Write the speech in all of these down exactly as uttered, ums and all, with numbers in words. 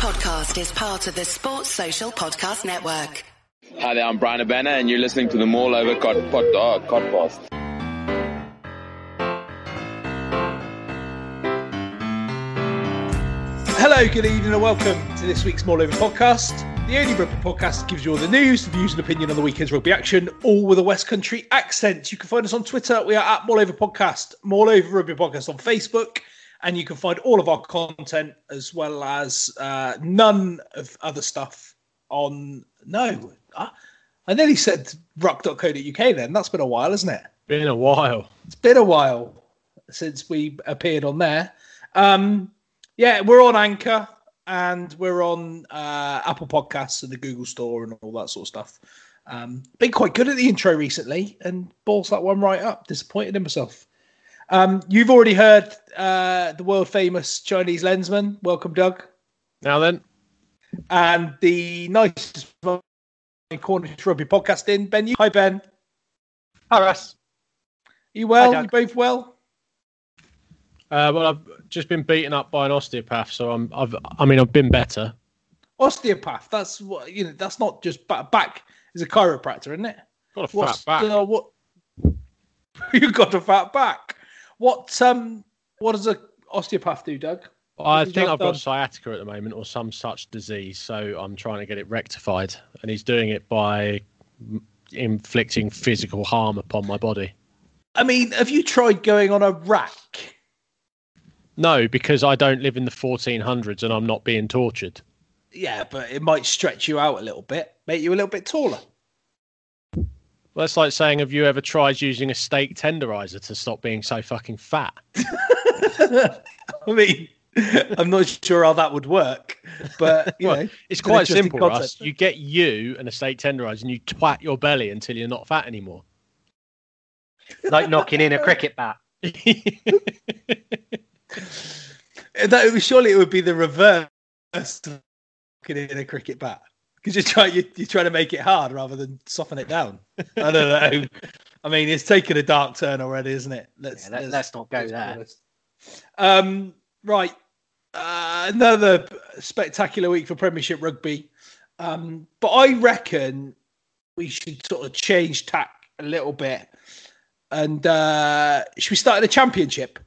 podcast is part of the Sports Social Podcast Network. Hi there, I'm Brian Abana, and you're listening to the MaulOver Podcast. Hello, good evening, and welcome to this week's MaulOver Podcast. The only rugby podcast that gives you all the news, the views and opinion on the weekend's rugby action, all with a West Country accent. You can find us on Twitter. We are at MaulOver Podcast, MaulOver Rugby Podcast on Facebook. And you can find all of our content as well as uh, none of other stuff on... No, I, I nearly said ruck dot co dot U K then. That's been a while, isn't it? Been a while. It's been a while since we appeared on there. Um, yeah, we're on Anchor and we're on uh, Apple Podcasts and the Google Store and all that sort of stuff. Um, been quite good at the intro recently and balls that one right up. Disappointed in myself. Um, you've already heard uh, the world-famous Chinese lensman. Welcome, Doug. Now then. And the nicest Cornish Rugby podcast in, Ben. You- Hi, Ben. Hi, Russ. You well? Hi, you both well? Uh, well, I've just been beaten up by an osteopath, so I'm. I've. I mean, I've been better. Osteopath. That's what you know. That's not just back. Back is a chiropractor, isn't it? Got a fat What's, back. Uh, what? You got a fat back. What um what does an osteopath do, Doug? What I think I've done? got sciatica at the moment or some such disease, so I'm trying to get it rectified. And he's doing it by inflicting physical harm upon my body. I mean, have you tried going on a rack? No, because I don't live in the fourteen hundreds and I'm not being tortured. Yeah, but it might stretch you out a little bit, make you a little bit taller. Well, that's like saying, have you ever tried using a steak tenderizer to stop being so fucking fat? I mean, I'm not sure how that would work, but you well, know, it's quite simple, concept. Russ. You get you and a steak tenderizer and you twat your belly until you're not fat anymore. Like knocking in a cricket bat. That was, surely it would be the reverse of knocking in a cricket bat. Because you're trying, you're trying to make it hard rather than soften it down. I don't know. I mean, it's taken a dark turn already, isn't it? Let's yeah, let, let's, let's not go let's there. Um, right. Uh, another spectacular week for Premiership rugby. Um, but I reckon we should sort of change tack a little bit. And uh, should we start in the Championship?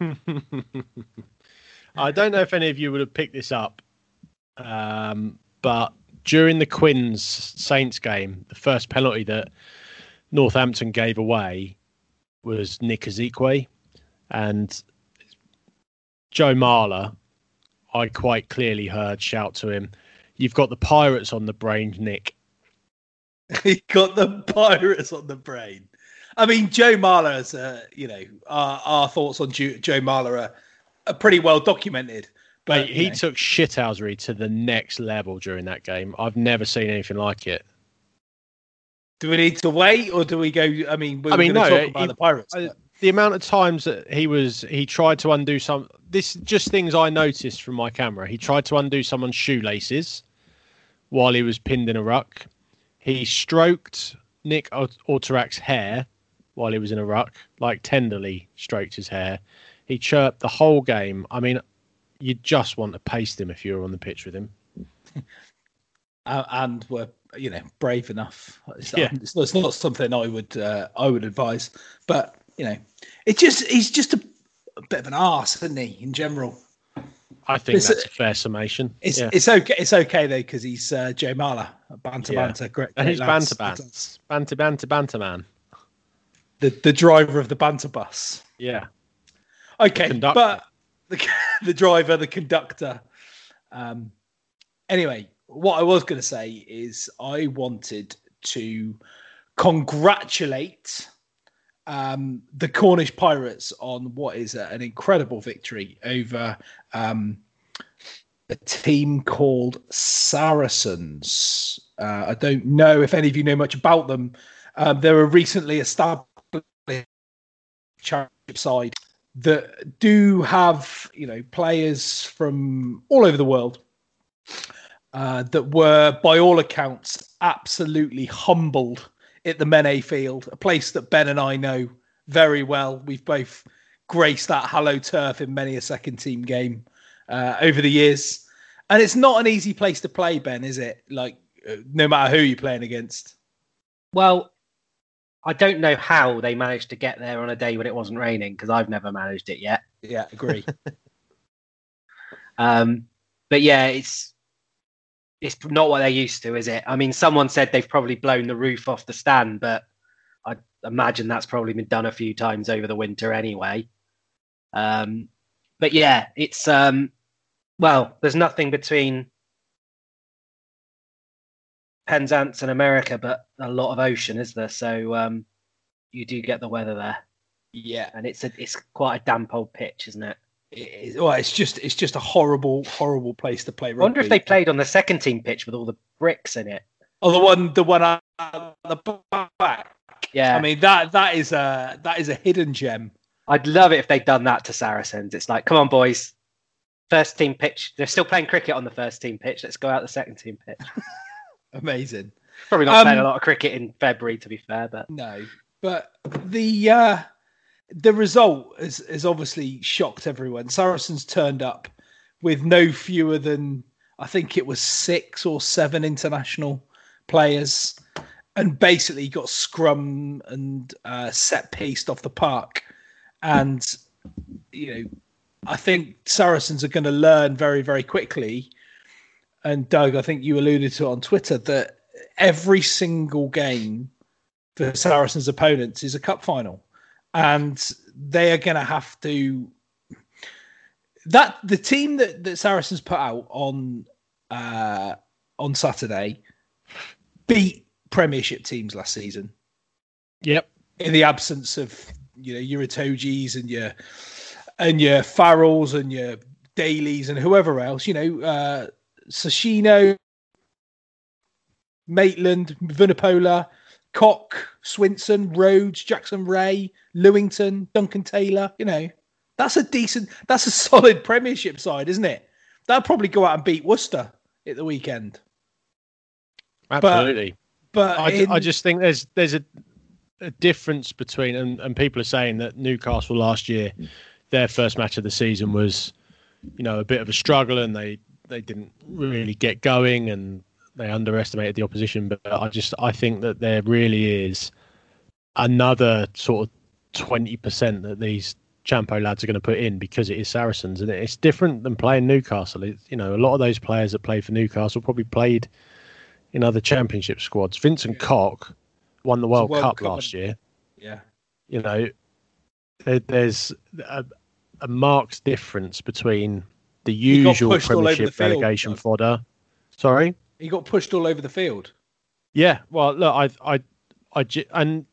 I don't know if any of you would have picked this up. Um, but during the Quins Saints game, the first penalty that Northampton gave away was Nick Ezekwe, and Joe Marler, I quite clearly heard shout to him, "You've got the Pirates on the brain, Nick." He got the Pirates on the brain. I mean, Joe Marler is, uh, you know, our, our thoughts on Joe Marler are, are pretty well documented. But he know. took shithousery to the next level during that game. I've never seen anything like it. Do we need to wait, or do we go? I mean, we're I mean, no, talk about he, the Pirates. Uh, the amount of times that he was, he tried to undo some. This just things I noticed from my camera. He tried to undo someone's shoelaces while he was pinned in a ruck. He stroked Nick Autorak's hair while he was in a ruck, like tenderly stroked his hair. He chirped the whole game. I mean. You just want to paste him if you were on the pitch with him. uh, and were, you know, brave enough. It's, yeah. um, it's, it's not something I would uh, I would advise. But, you know, it just he's just a, a bit of an arse, isn't he, in general? I think it's, that's a fair summation. It's yeah. it's okay, It's okay though, because he's uh, Joe Marler, banter, yeah. banter. Great, and he's banter, banter, banter, banter, banter, man. The, the driver of the banter bus. Yeah. Okay, but... The, the driver, the conductor. Um, anyway, what I was going to say is I wanted to congratulate um, the Cornish Pirates on what is a, an incredible victory over um, a team called Saracens. Uh, I don't know if any of you know much about them. Um, they're a recently established championship side that do have, you know, players from all over the world uh, that were, by all accounts, absolutely humbled at the Menai Field, a place that Ben and I know very well. We've both graced that Hallow Turf in many a second team game. uh, over the years. And it's not an easy place to play, Ben, is it? Like, no matter who you're playing against. Well, I don't know how they managed to get there on a day when it wasn't raining, because I've never managed it yet. Yeah, agree. um, but yeah, it's it's not what they're used to, is it? I mean, someone said they've probably blown the roof off the stand, but I imagine that's probably been done a few times over the winter anyway. Um, but yeah, it's um, well, there's nothing between Penzance and America, but a lot of ocean, is there? So um, you do get the weather there. Yeah, and it's a, it's quite a damp old pitch, isn't it? It is. Well, it's just it's just a horrible, horrible place to play rugby. I wonder if they played on the second team pitch with all the bricks in it. Oh, the one, the one at the back. Yeah, I mean that that is a that is a hidden gem. I'd love it if they'd done that to Saracens. It's like, come on, boys, first team pitch. They're still playing cricket on the first team pitch. Let's go out the second team pitch. Amazing. Probably not um, playing a lot of cricket in February, to be fair, but no. But the uh, the result has is, is obviously shocked everyone. Saracens turned up with no fewer than, I think it was six or seven international players, and basically got scrum and uh, set pieced off the park. And you know, I think Saracens are going to learn very, very quickly. And Doug, I think you alluded to it on Twitter, that every single game for Saracens' opponents is a cup final. And they are going to have to... that the team that, that Saracens put out on uh, on Saturday beat Premiership teams last season. Yep. In the absence of, you know, your Itogis and your, and your Farrells and your Dailies and whoever else, you know... Uh, Sashino, Maitland, Vunipola, Cock, Swinson, Rhodes, Jackson Ray, Lewington, Duncan Taylor. You know, that's a decent, that's a solid Premiership side, isn't it? They'll probably go out and beat Worcester at the weekend. Absolutely. But, but I, in... I just think there's there's a, a difference between, and, and people are saying that Newcastle last year, their first match of the season was, you know, a bit of a struggle, and they, they didn't really get going and they underestimated the opposition. But I just, I think that there really is another sort of twenty percent that these Champo lads are going to put in, because it is Saracens, and it's different than playing Newcastle. It's, you know, a lot of those players that play for Newcastle probably played in other championship squads. Vincent yeah. Cock won the World, World Cup, Cup last year. Yeah. You know, there, there's a, a marked difference between the usual Premiership relegation fodder. Sorry? He got pushed all over the field. Yeah, well, look, I, I, I, and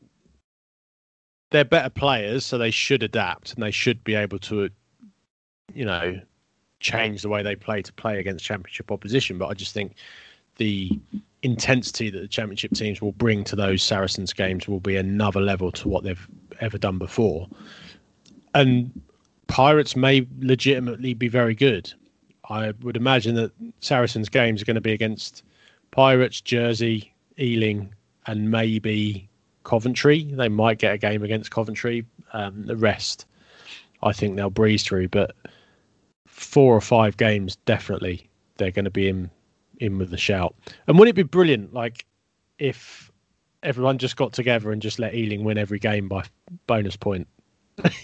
they're better players, so they should adapt and they should be able to, you know, change the way they play to play against Championship opposition. But I just think the intensity that the Championship teams will bring to those Saracens games will be another level to what they've ever done before. And Pirates may legitimately be very good. I would imagine that Saracens' games are going to be against Pirates, Jersey, Ealing, and maybe Coventry. They might get a game against Coventry. Um, the rest, I think they'll breeze through. But four or five games, definitely, they're going to be in in with the shout. And wouldn't it be brilliant, like, if everyone just got together and just let Ealing win every game by bonus point?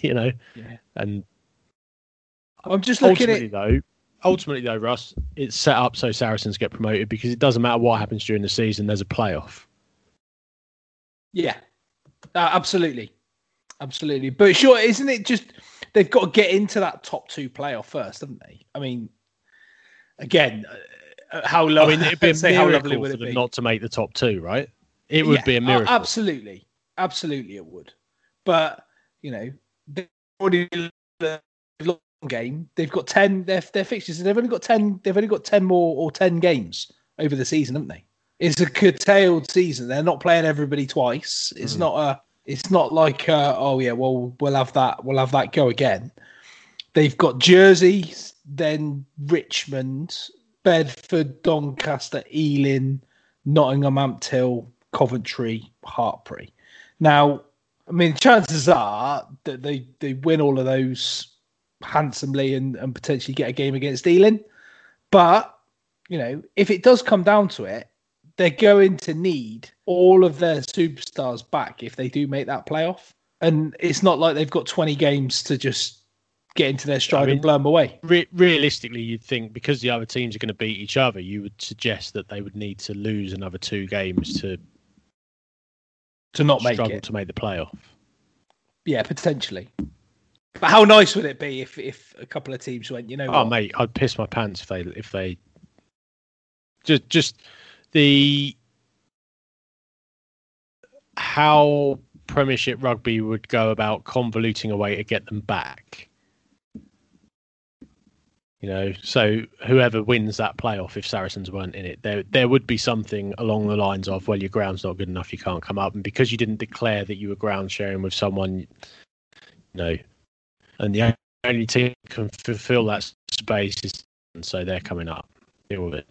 You know, yeah. And I'm just looking at it. Though, ultimately, though, Russ, it's set up so Saracens get promoted, because it doesn't matter what happens during the season. There's a playoff. Yeah, uh, absolutely, absolutely. But sure, isn't it just they've got to get into that top two playoff first, haven't they? I mean, again, uh, how lovely. I mean, it'd be a miracle for them not to make the top two, right? It would yeah, be a miracle. Uh, absolutely, absolutely, it would. But you know, they've already the long game. They've got ten. Their their fixtures. They've only got ten. They've only got ten more or ten games over the season, haven't they? It's a curtailed season. They're not playing everybody twice. It's mm. not a. It's not like a, oh yeah, well we'll have that. We'll have that go again. They've got Jersey, then Richmond, Bedford, Doncaster, Ealing, Nottingham, Ampthill, Hill, Coventry, Hartbury. Now, I mean, chances are that they, they win all of those handsomely and, and potentially get a game against Ealing. But, you know, if it does come down to it, they're going to need all of their superstars back if they do make that playoff. And it's not like they've got twenty games to just get into their stride I mean, and blow them away. Re- realistically, you'd think because the other teams are going to beat each other, you would suggest that they would need to lose another two games to to not make struggle it. to make the playoff. Yeah, potentially. But how nice would it be if, if a couple of teams went, you know? Oh, what? Mate, I'd piss my pants if they if they just just the how Premiership rugby would go about convoluting a way to get them back. You know, so whoever wins that playoff, if Saracens weren't in it, there there would be something along the lines of, well, your ground's not good enough, you can't come up, and because you didn't declare that you were ground sharing with someone, you know, and the only team that can fulfil that space is, and so they're coming up. Deal with it.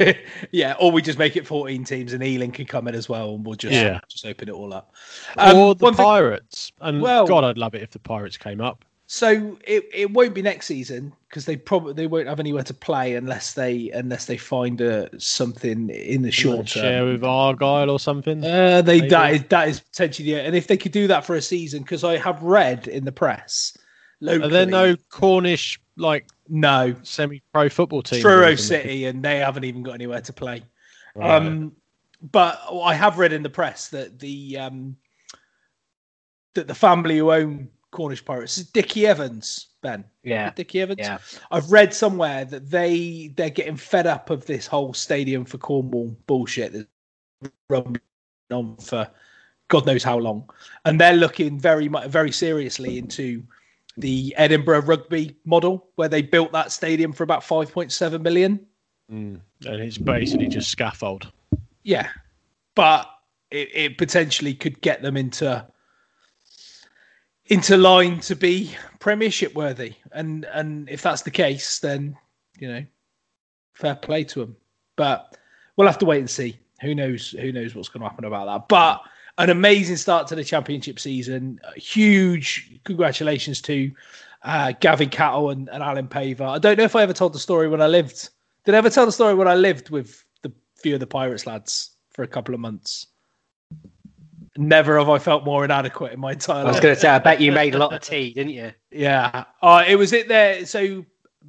Yeah. Yeah, or we just make it fourteen teams, and Ealing can come in as well, and we'll just yeah. just open it all up. Um, or the Pirates, thing- and well, God, I'd love it if the Pirates came up. So it, it won't be next season because they probably they won't have anywhere to play unless they unless they find a, something in the short term. Share with Argyle or something. Uh, they maybe. that is that is potentially yeah. And if they could do that for a season, because I have read in the press. Locally, are there no Cornish like no semi-pro football team? Truro City, and they haven't even got anywhere to play. Right. Um, but I have read in the press that the um, that the family who own Cornish Pirates, Dickie Evans, Ben. Yeah, Dickie Evans. Yeah. I've read somewhere that they they're getting fed up of this whole stadium for Cornwall bullshit that's run on for God knows how long, and they're looking very very seriously into the Edinburgh rugby model where they built that stadium for about five point seven million. Mm. And it's basically just scaffold. Yeah, but it, it potentially could get them into. into line to be Premiership worthy. And and if that's the case, then, you know, fair play to them. But we'll have to wait and see. Who knows Who knows what's going to happen about that. But an amazing start to the Championship season. Huge congratulations to uh, Gavin Cattle and, and Alan Paver. I don't know if I ever told the story when I lived. Did I ever tell the story when I lived with the few of the Pirates lads for a couple of months? Never have I felt more inadequate in my entire life. I was going to say, I bet you made a lot of tea, didn't you? Yeah. Uh, it was it there. So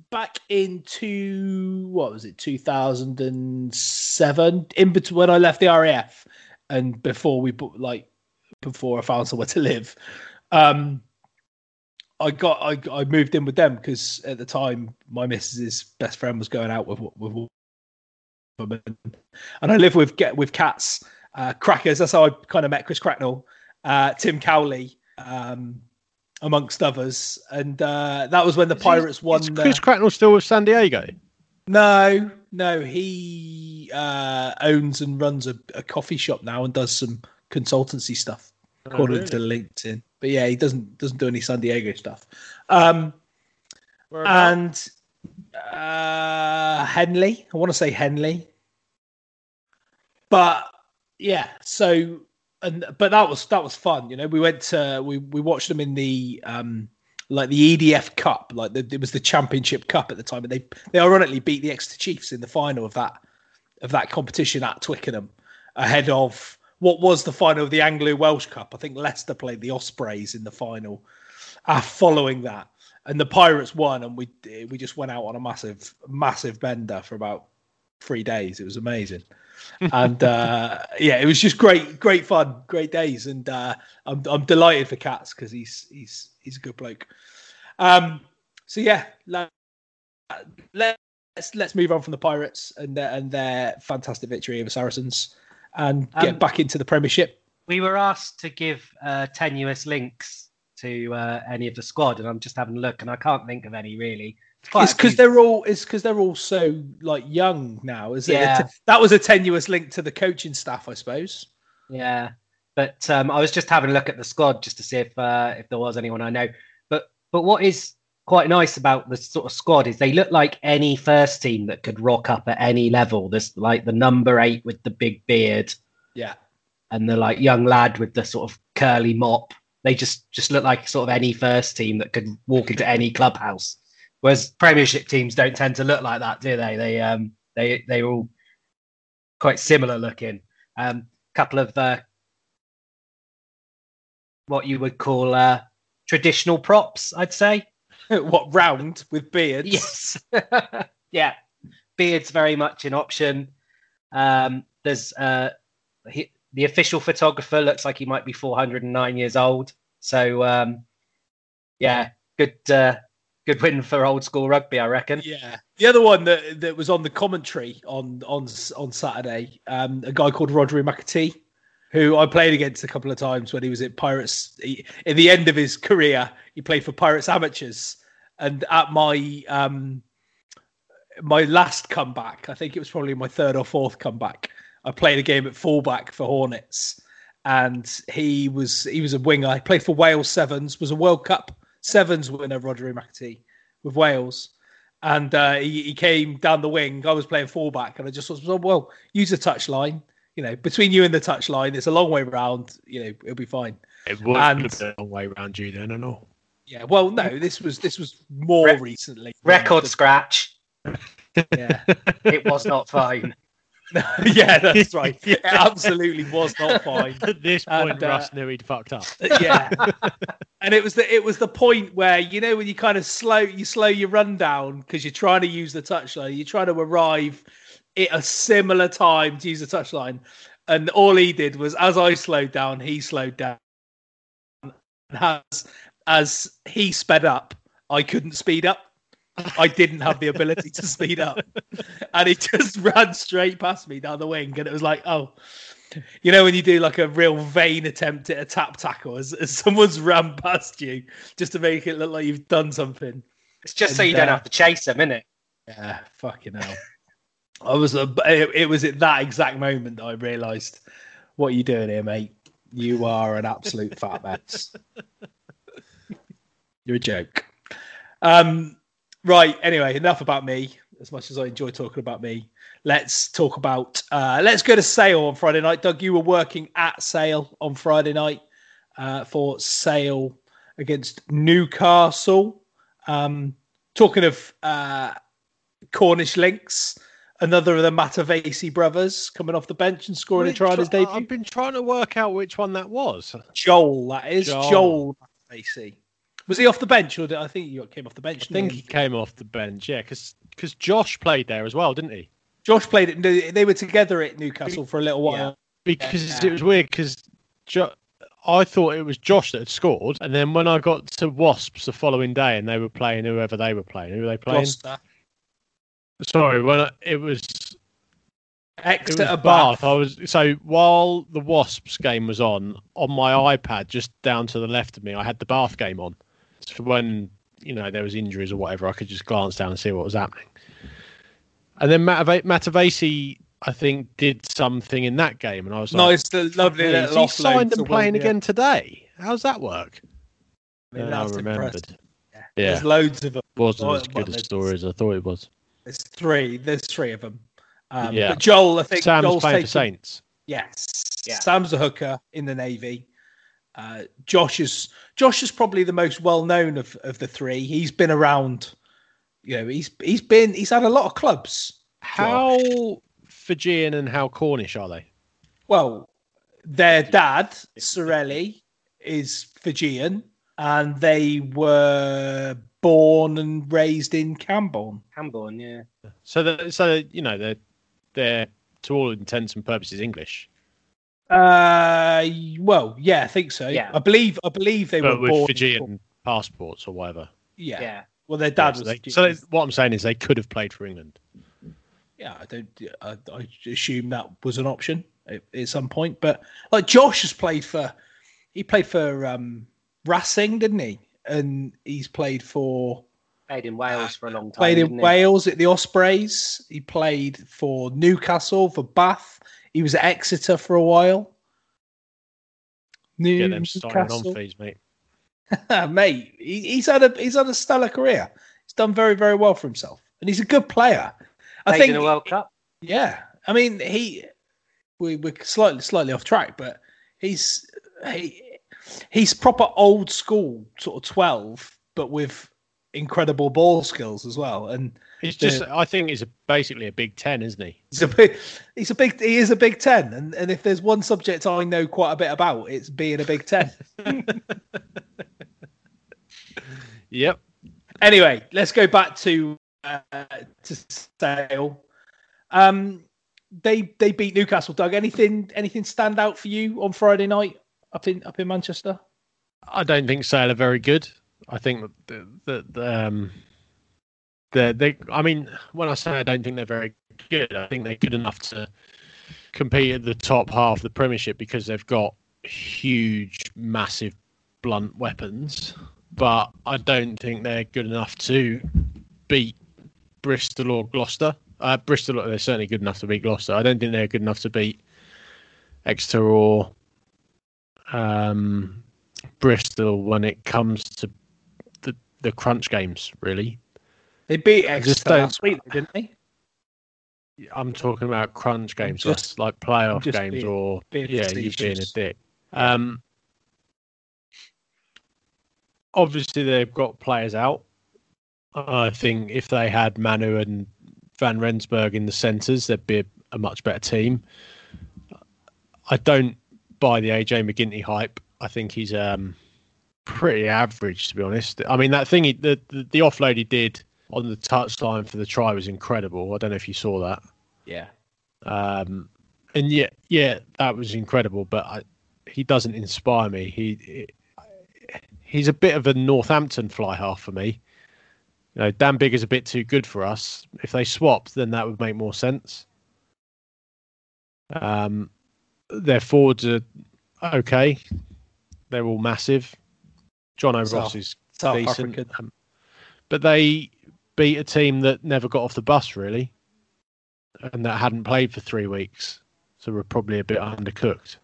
back in two, what was it, two thousand seven, in between when I left the R A F and before we put like, before I found somewhere to live, um, I got, I, I moved in with them because at the time my missus's best friend was going out with, with all of them. And I live with, with cats. Uh, crackers, that's how I kind of met Chris Cracknell, uh, Tim Cowley, um, amongst others. And uh, that was when the Pirates is, won. Is Chris the... Cracknell still with San Diego? No, no. He uh, owns and runs a, a coffee shop now and does some consultancy stuff, oh, according really? to LinkedIn. But yeah, he doesn't doesn't do any San Diego stuff. Um, and uh, Henley, I want to say Henley. But... yeah, so and but that was that was fun, you know. We went to we we watched them in the um like the E D F Cup, like the, it was the Championship Cup at the time, and they they ironically beat the Exeter Chiefs in the final of that of that competition at Twickenham, ahead of what was the final of the Anglo-Welsh Cup. I think Leicester played the Ospreys in the final uh, following that, and the Pirates won, and we we just went out on a massive massive bender for about three days. It was amazing. And uh yeah, it was just great, great fun, great days. And uh I'm I'm delighted for Cats because he's he's he's a good bloke. Um so yeah, let's let's move on from the Pirates and their and their fantastic victory over Saracens and get um, back into the Premiership. We were asked to give uh tenuous links to uh any of the squad, and I'm just having a look and I can't think of any really. Quite it's because they're all it's because they're all so like young now, is yeah. it? That was a tenuous link to the coaching staff, I suppose. Yeah, but um, I was just having a look at the squad just to see if uh, if there was anyone I know. But but what is quite nice about this sort of squad is they look like any first team that could rock up at any level. There's like the number eight with the big beard, yeah, and the like young lad with the sort of curly mop. they just, just look like sort of any first team that could walk into any clubhouse. Whereas Premiership teams don't tend to look like that, do they? They um they they're all quite similar looking. Um, couple of uh, what you would call uh, traditional props, I'd say. What, round with beards? Yes. Yeah, beards very much an option. Um, there's uh, he, the official photographer looks like he might be four hundred nine years old. So um, yeah, good. Uh, Good win for old school rugby, I reckon. Yeah. The other one that, that was on the commentary on on on Saturday, um, a guy called Rodrick McAtee, who I played against a couple of times when he was at Pirates. He, at the end of his career, he played for Pirates Amateurs. And at my um, my last comeback, I think it was probably my third or fourth comeback, I played a game at fullback for Hornets, and he was he was a winger. He played for Wales Sevens, was a World Cup Sevens winner, Rodrick McAtee, with Wales. And uh, he, he came down the wing. I was playing fullback, and I just was, well, use the touchline. You know, between you and the touchline, it's a long way round. You know, it'll be fine. It would have been a long way round you then, I know. Yeah, well, no, this was this was more Re- recently. Record the- scratch. Yeah. It was not fine. Yeah, that's right. It absolutely was not fine. At this point, and, uh, Russ knew he'd fucked up. Yeah, and it was the it was the point where, you know, when you kind of slow you slow your run down because you're trying to use the touchline, you're trying to arrive at a similar time to use the touchline, and all he did was, as I slowed down, he slowed down, and as as he sped up, I couldn't speed up. I didn't have the ability to speed up, and it just ran straight past me down the wing. And it was like, oh, you know, when you do like a real vain attempt at a tap tackle as, as someone's ran past you just to make it look like you've done something. It's just and, so you uh, don't have to chase them, innit? Yeah, fucking hell. I was, a, it, it was at that exact moment that I realised, what are you doing here, mate? You are an absolute fat mess. You're a joke. Um, Right, anyway, enough about me. As much as I enjoy talking about me, let's talk about... Uh, let's go to Sale on Friday night. Doug, you were working at Sale on Friday night uh, for Sale against Newcastle. Um, talking of uh, Cornish links, another of the Matavesi brothers coming off the bench and scoring a try on his debut. I've been trying to work out which one that was. Joel, that is. Joel, Joel Matavesi. Was he off the bench, or did, I think he came off the bench? I think he came off the bench, yeah, because Josh played there as well, didn't he? Josh played it. They were together at Newcastle for a little while. Yeah. Because yeah. It was weird, because jo- I thought it was Josh that had scored, and then when I got to Wasps the following day and they were playing whoever they were playing, who were they playing? Gloucester. Sorry, when I, it was... Exeter, it was Bath. Bath. I was so while the Wasps game was on, on my iPad, just down to the left of me, I had the Bath game on. For when, you know, there was injuries or whatever, I could just glance down and see what was happening. And then Matavesi, I think, did something in that game, and I was like, "No, it's the lovely little offload." He signed and playing win, yeah. again today. How's that work? I mean, that's I remembered. Yeah. yeah, there's loads of them. It wasn't as good a story as I thought it was. There's three. There's three of them. Um, yeah. But Joel, I think Sam's Joel's playing taken... for Saints. Yes. Yeah. Sam's a hooker in the Navy. Uh, Josh is Josh is probably the most well known of, of the three. He's been around, you know. He's he's been he's had a lot of clubs. How Josh. Fijian and how Cornish are they? Well, their dad Sorelli is Fijian, and they were born and raised in Camborne. Camborne, yeah. So, the, so you know, they're they're to all intents and purposes English. Uh, well, yeah, I think so. Yeah. I believe, I believe they but were with born Fijian before. Passports or whatever. Yeah. yeah. Well, their dad yeah, was. They, so they, what I'm saying is, they could have played for England. Yeah, I don't. I, I assume that was an option at, at some point. But like Josh has played for, he played for um, Racing, didn't he? And he's played for. Played in Wales for a long time. Played in Wales he? at the Ospreys. He played for Newcastle, for Bath. He was at Exeter for a while. New Get them starting on fees, mate. Mate, he, he's had a he's had a stellar career. He's done very very well for himself, and he's a good player. I Played think in the World Cup. Yeah, I mean he. We, we're slightly slightly off track, but he's he he's proper old school sort of twelve, but with incredible ball skills as well. And it's just, the, I think he's a, basically a big ten, isn't he? He's a big, he's a big, he is a big ten. And, and if there's one subject I know quite a bit about, it's being a big ten. Yep. Anyway, let's go back to uh, to Sale. Um, they they beat Newcastle. Doug, anything anything stand out for you on Friday night up in up in Manchester? I don't think Sale are very good. I think that that the, um, they they. I mean, when I say I don't think they're very good, I think they're good enough to compete at the top half of the Premiership because they've got huge, massive, blunt weapons. But I don't think they're good enough to beat Bristol or Gloucester. Uh, Bristol, they're certainly good enough to beat Gloucester. I don't think they're good enough to beat Exeter or um, Bristol when it comes to the, the crunch games, really. They beat Exeter last week, didn't they? I'm talking about crunch games, just, like playoff just games being, or, being yeah, you being a dick. Um, Obviously, they've got players out. I think if they had Manu and Van Rensburg in the centres, they'd be a, a much better team. I don't buy the A J McGinty hype. I think he's um, pretty average, to be honest. I mean, that thing, he, the, the the offload he did on the touchline for the try was incredible. I don't know if you saw that. Yeah. Um, and yeah, yeah, that was incredible. But I, he doesn't inspire me. He. It, He's a bit of a Northampton fly half for me. You know, Dan Biggar's a bit too good for us. If they swapped, then that would make more sense. Um, their forwards are okay. They're all massive. John O'Ross is South decent. Um, but they beat a team that never got off the bus, really, and that hadn't played for three weeks. So we're probably a bit undercooked.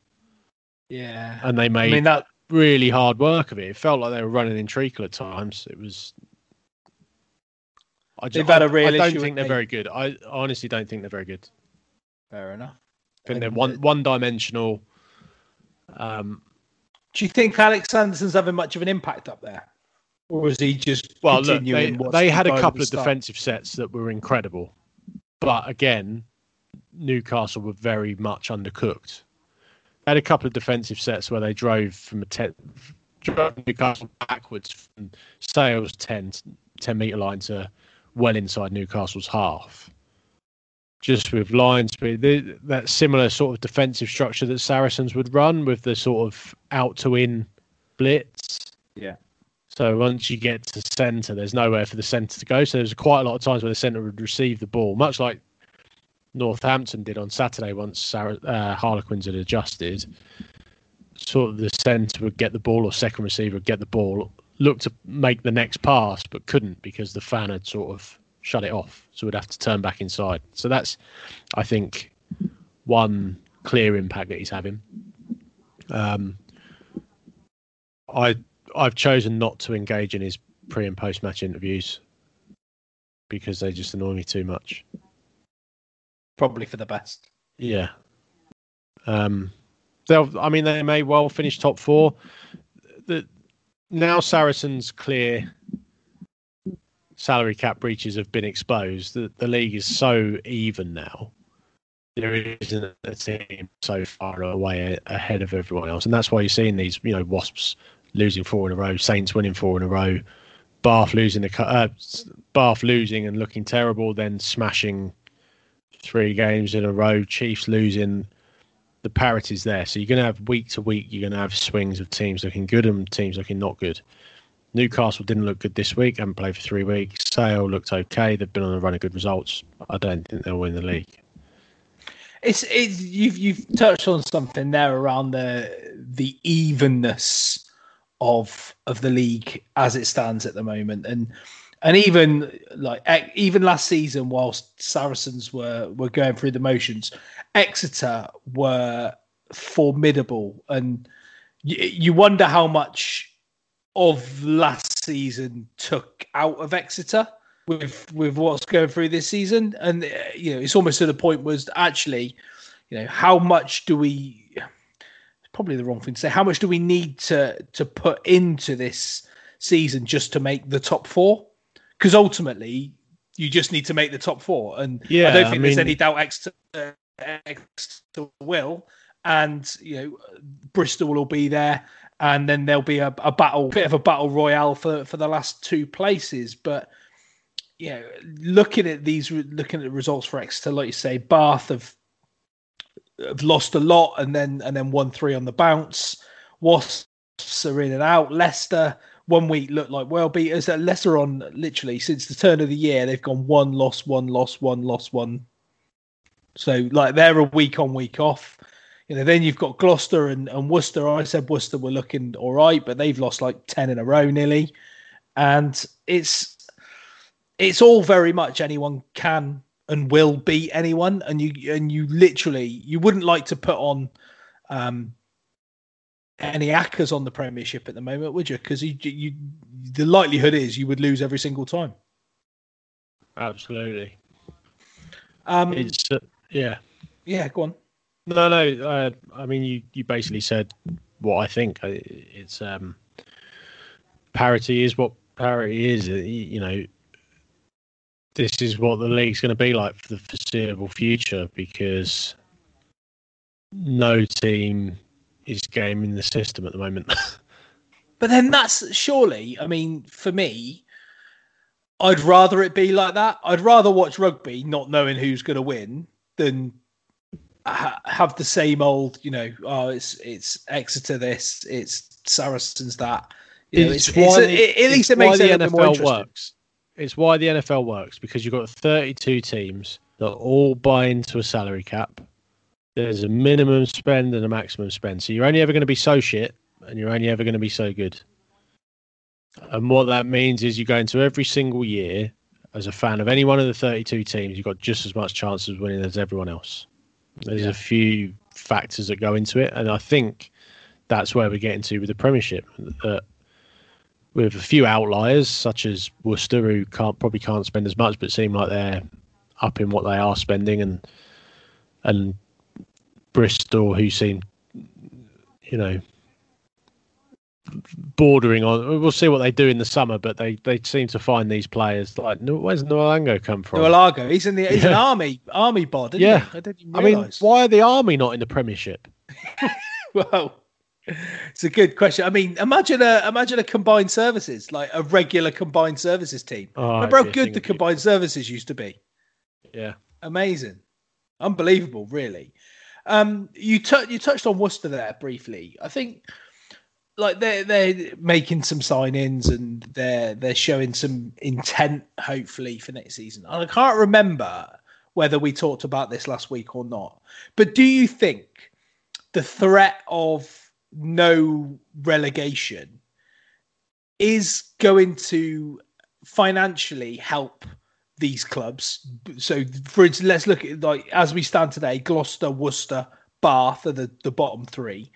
Yeah. And they made... I mean, that- really hard work of it. It felt like they were running in treacle at times. It was. I just. They've had a real I, I don't issue think they're me. very good. I honestly don't think they're very good. Fair enough. I think I they're one it. one dimensional. Um, Do you think Alex Anderson's having much of an impact up there, or is he just? Well, look, they, they had a couple of start. defensive sets that were incredible, but again, Newcastle were very much undercooked. Had a couple of defensive sets where they drove from a ten, drove Newcastle backwards from Sale's ten, ten metre line to well inside Newcastle's half. Just with line speed, the, that similar sort of defensive structure that Saracens would run with the sort of out to in blitz. Yeah. So once you get to centre, there's nowhere for the centre to go. So there's quite a lot of times where the centre would receive the ball, much like Northampton did on Saturday once uh, Harlequins had adjusted. Sort of the centre would get the ball or second receiver would get the ball, look to make the next pass but couldn't because the fan had sort of shut it off, so would have to turn back inside. So that's, I think, one clear impact that he's having. Um, I, I've chosen not to engage in his pre and post match interviews because they just annoy me too much. Probably for the best. Yeah. Um, they'll. I mean, they may well finish top four. The, now Saracens' clear salary cap breaches have been exposed. The, the league is so even now. There isn't a team so far away ahead of everyone else. And that's why you're seeing these, you know, Wasps losing four in a row, Saints winning four in a row, Bath losing, the, uh, Bath losing and looking terrible, then smashing three games in a row, Chiefs losing. The parity's there, so you're going to have week to week, you're going to have swings of teams looking good and teams looking not good. Newcastle didn't look good this week, haven't played for three weeks. Sale looked okay, they've been on a run of good results. I don't think they'll win the league. It's, it's you've you've touched on something there around the the evenness of of the league as it stands at the moment. And And even like even last season, whilst Saracens were, were going through the motions, Exeter were formidable. And y- you wonder how much of last season took out of Exeter with with what's going through this season. And, you know, it's almost to the point was actually, you know, how much do we probably the wrong thing to say. How much do we need to to put into this season just to make the top four? Because ultimately, you just need to make the top four, and yeah, I don't think I mean, there's any doubt Exeter uh, will, and you know Bristol will be there, and then there'll be a, a battle, bit of a battle royale for, for the last two places. But you know, looking at these, looking at the results for Exeter, like you say, Bath have have lost a lot, and then and then won three on the bounce. Wasps are in and out. Leicester. One week looked like world beaters. Leicester on literally since the turn of the year, they've gone one loss, one loss, one loss, one. So like they're a week on, week off. You know, then you've got Gloucester and, and Worcester. I said Worcester were looking all right, but they've lost like ten in a row nearly. And it's it's all very much anyone can and will beat anyone. And you and you literally you wouldn't like to put on um any acres on the Premiership at the moment, would you? Because you, you, the likelihood is you would lose every single time. Absolutely. Um, it's uh, yeah, yeah. Go on. No, no. Uh, I mean, you, you basically said what I think. It's um, parity is what parity is. You know, this is what the league's going to be like for the foreseeable future because no team is gaming the system at the moment. But then that's surely, I mean, for me, I'd rather it be like that. I'd rather watch rugby not knowing who's going to win than ha- have the same old, you know, oh, it's it's Exeter this, it's Saracens that. You know, it's it's, why it's, it, at least it's it makes it a bit more interesting. Works. It's why the N F L works, because you've got thirty-two teams that all buy into a salary cap. There's a minimum spend and a maximum spend. So you're only ever going to be so shit and you're only ever going to be so good. And what that means is you go into every single year as a fan of any one of the thirty-two teams, you've got just as much chance of winning as everyone else. There's yeah. a few factors that go into it. And I think that's where we're getting to with the Premiership. Uh, with a few outliers, such as Worcester, who can't probably can't spend as much, but seem like they're up in what they are spending, and and Bristol, who seem, you know, bordering on. We'll see what they do in the summer, but they, they seem to find these players like, where's Nualango come from? Nualango, he's in the he's yeah. an army army bod, isn't yeah. he? I didn't even realise. I mean, why are the army not in the Premiership? Well, it's a good question. I mean, imagine a imagine a combined services, like a regular combined services team. Oh, remember how good the combined services used to be? Yeah, amazing, unbelievable, really. Um, you t- you touched on Worcester there briefly. I think like they're they're making some sign-ins and they're they're showing some intent hopefully for next season. And I can't remember whether we talked about this last week or not. But do you think the threat of no relegation is going to financially help these clubs? So for instance, let's look at, like, as we stand today, Gloucester, Worcester, Bath are the, the bottom three.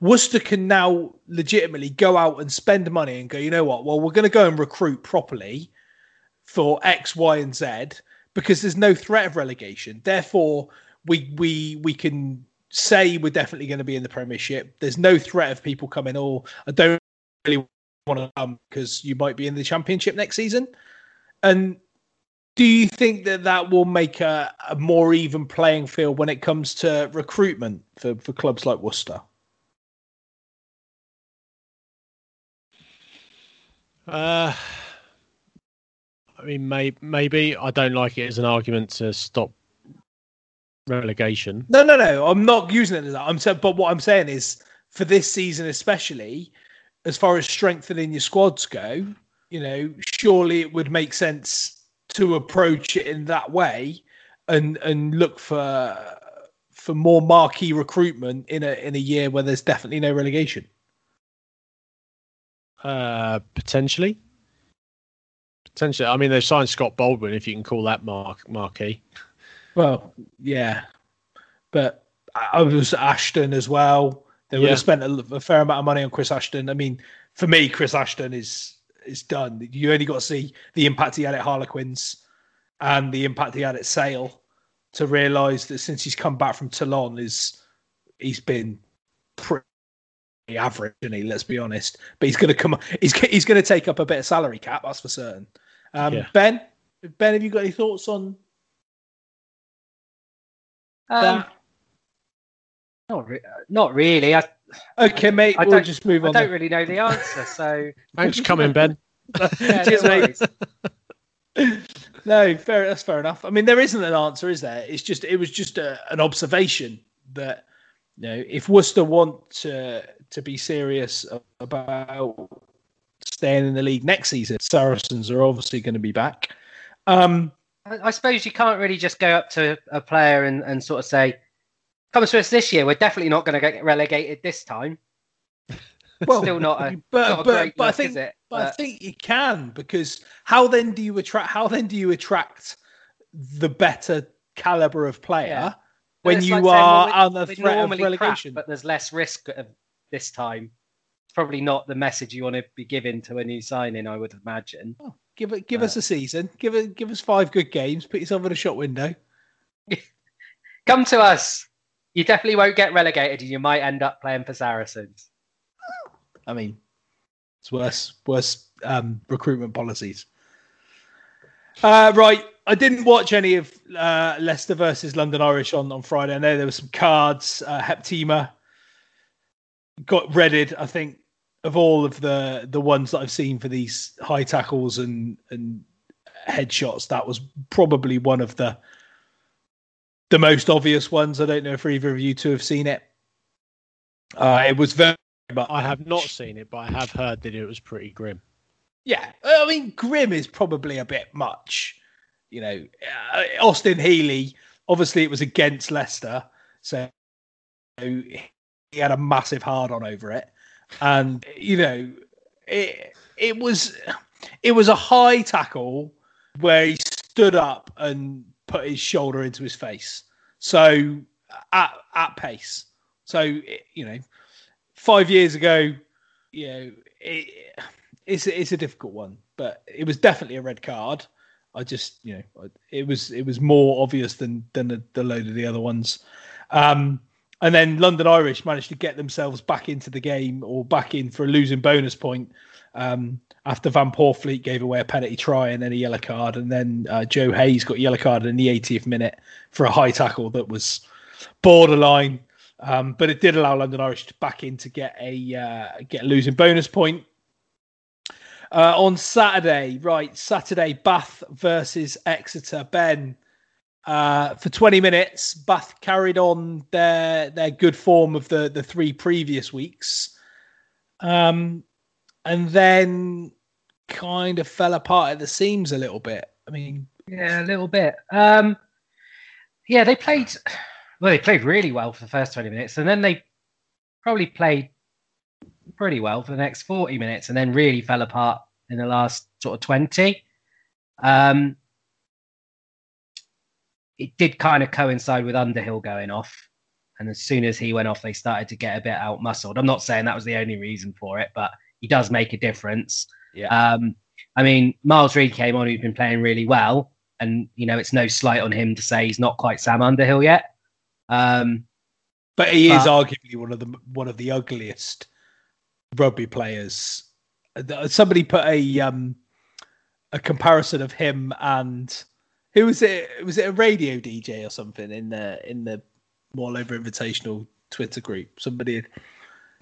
Worcester can now legitimately go out and spend money and go, you know what, well, we're going to go and recruit properly for X, Y, and Z because there's no threat of relegation. Therefore, we we we can say we're definitely going to be in the Premiership. There's no threat of people coming, or I don't really want to come because you might be in the Championship next season. And do you think that that will make a, a more even playing field when it comes to recruitment for, for clubs like Worcester? Uh, I mean, may, maybe. I don't like it as an argument to stop relegation. No, no, no. I'm not using it as that. I'm saying, but what I'm saying is, for this season especially, as far as strengthening your squads go, you know, surely it would make sense to approach it in that way and and look for for more marquee recruitment in a in a year where there's definitely no relegation. Uh, potentially, potentially. I mean, they've signed Scott Baldwin, if you can call that mark marquee. Well, yeah, but I was Ashton as well. They would yeah. have spent a, a fair amount of money on Chris Ashton. I mean, for me, Chris Ashton is. It's done. You only got to see the impact he had at Harlequins and the impact he had at Sale to realise that since he's come back from Toulon, is he's been pretty average, isn't he? Let's be honest. But he's going to come. He's he's going to take up a bit of salary cap. That's for certain. Um, yeah. Ben, Ben, have you got any thoughts on um, that? Not, re- not really. I, okay, I, mate. I we'll don't, just move on. I don't then. really know the answer. So thanks for coming, Ben. Yeah, cheers, mate. No, fair. That's fair enough. I mean, there isn't an answer, is there? It's just it was just a, an observation that, you know, if Worcester want to to be serious about staying in the league next season, Saracens are obviously going to be back. Um, I, I suppose you can't really just go up to a player and, and sort of say, "Come to us this year. We're definitely not going to get relegated this time." Well, still not a, but, not a but, great but look, I think, is it? But, but I think you can, because how then do you attract? How then do you attract the better caliber of player yeah. when you like are saying, well, we, under threat of relegation? Crap, but there's less risk of this time. It's probably not the message you want to be giving to a new signing, I would imagine. Oh, give it, give uh, us a season. Give it, give us five good games. Put yourself in a shot window. Come to us. You definitely won't get relegated, and you might end up playing for Saracens. I mean, it's worse, worse um, recruitment policies. Uh, right. I didn't watch any of uh, Leicester versus London Irish on, on Friday. I know there were some cards. Uh, Heptima got redded, I think, of all of the, the ones that I've seen for these high tackles and, and headshots. That was probably one of the the most obvious ones. I don't know if either of you two have seen it. Uh, it was very... But I have not seen it, but I have heard that it was pretty grim. Yeah, I mean, grim is probably a bit much. You know, uh, Austin Healey, obviously it was against Leicester, so he had a massive hard-on over it. And, you know, it it was it was a high tackle where he stood up and put his shoulder into his face. So, at, at pace. So, you know... Five years ago, you know, it, it's it's a difficult one, but it was definitely a red card. I just, you know, it was it was more obvious than than the, the load of the other ones. Um, and then London Irish managed to get themselves back into the game, or back in for a losing bonus point um, after Van Poorfleet gave away a penalty try and then a yellow card, and then uh, Joe Hayes got a yellow card in the eightieth minute for a high tackle that was borderline. Um, but it did allow London Irish to back in to get a uh, get a losing bonus point. Uh, on Saturday, right, Saturday, Bath versus Exeter. Ben, uh, for twenty minutes, Bath carried on their their good form of the, the three previous weeks. Um, and then kind of fell apart at the seams a little bit. I mean... Yeah, a little bit. Um, yeah, they played... Well, they played really well for the first twenty minutes, and then they probably played pretty well for the next forty minutes, and then really fell apart in the last sort of twenty. Um, it did kind of coincide with Underhill going off, and as soon as he went off, they started to get a bit out-muscled. I'm not saying that was the only reason for it, but he does make a difference. Yeah. Um, I mean, Miles Reid came on, who's been playing really well, and you know it's no slight on him to say he's not quite Sam Underhill yet. Um, but he but, is arguably one of the one of the ugliest rugby players. Somebody put a um, a comparison of him and who was it? Was it a radio D J or something in the in the MaulOver Invitational Twitter group? Somebody, had,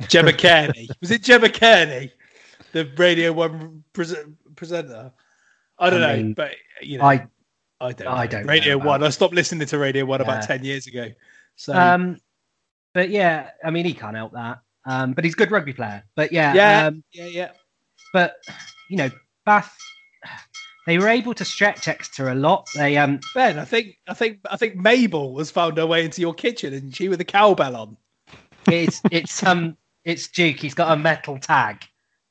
Gemma Kearney. Was it Gemma Kearney, the Radio One pre- presenter? I don't I mean, know, but you know, I I don't. Know. I don't. Radio know One. I stopped listening to Radio One yeah. about ten years ago. So, um, but yeah, I mean, he can't help that. Um, but he's a good rugby player. But yeah, yeah, um, yeah, yeah. But you know, Bath, they were able to stretch Exeter a lot. They, um, Ben, I think, I think, I think Mabel has found her way into your kitchen, and she with a cowbell on. It's it's um it's Duke. He's got a metal tag,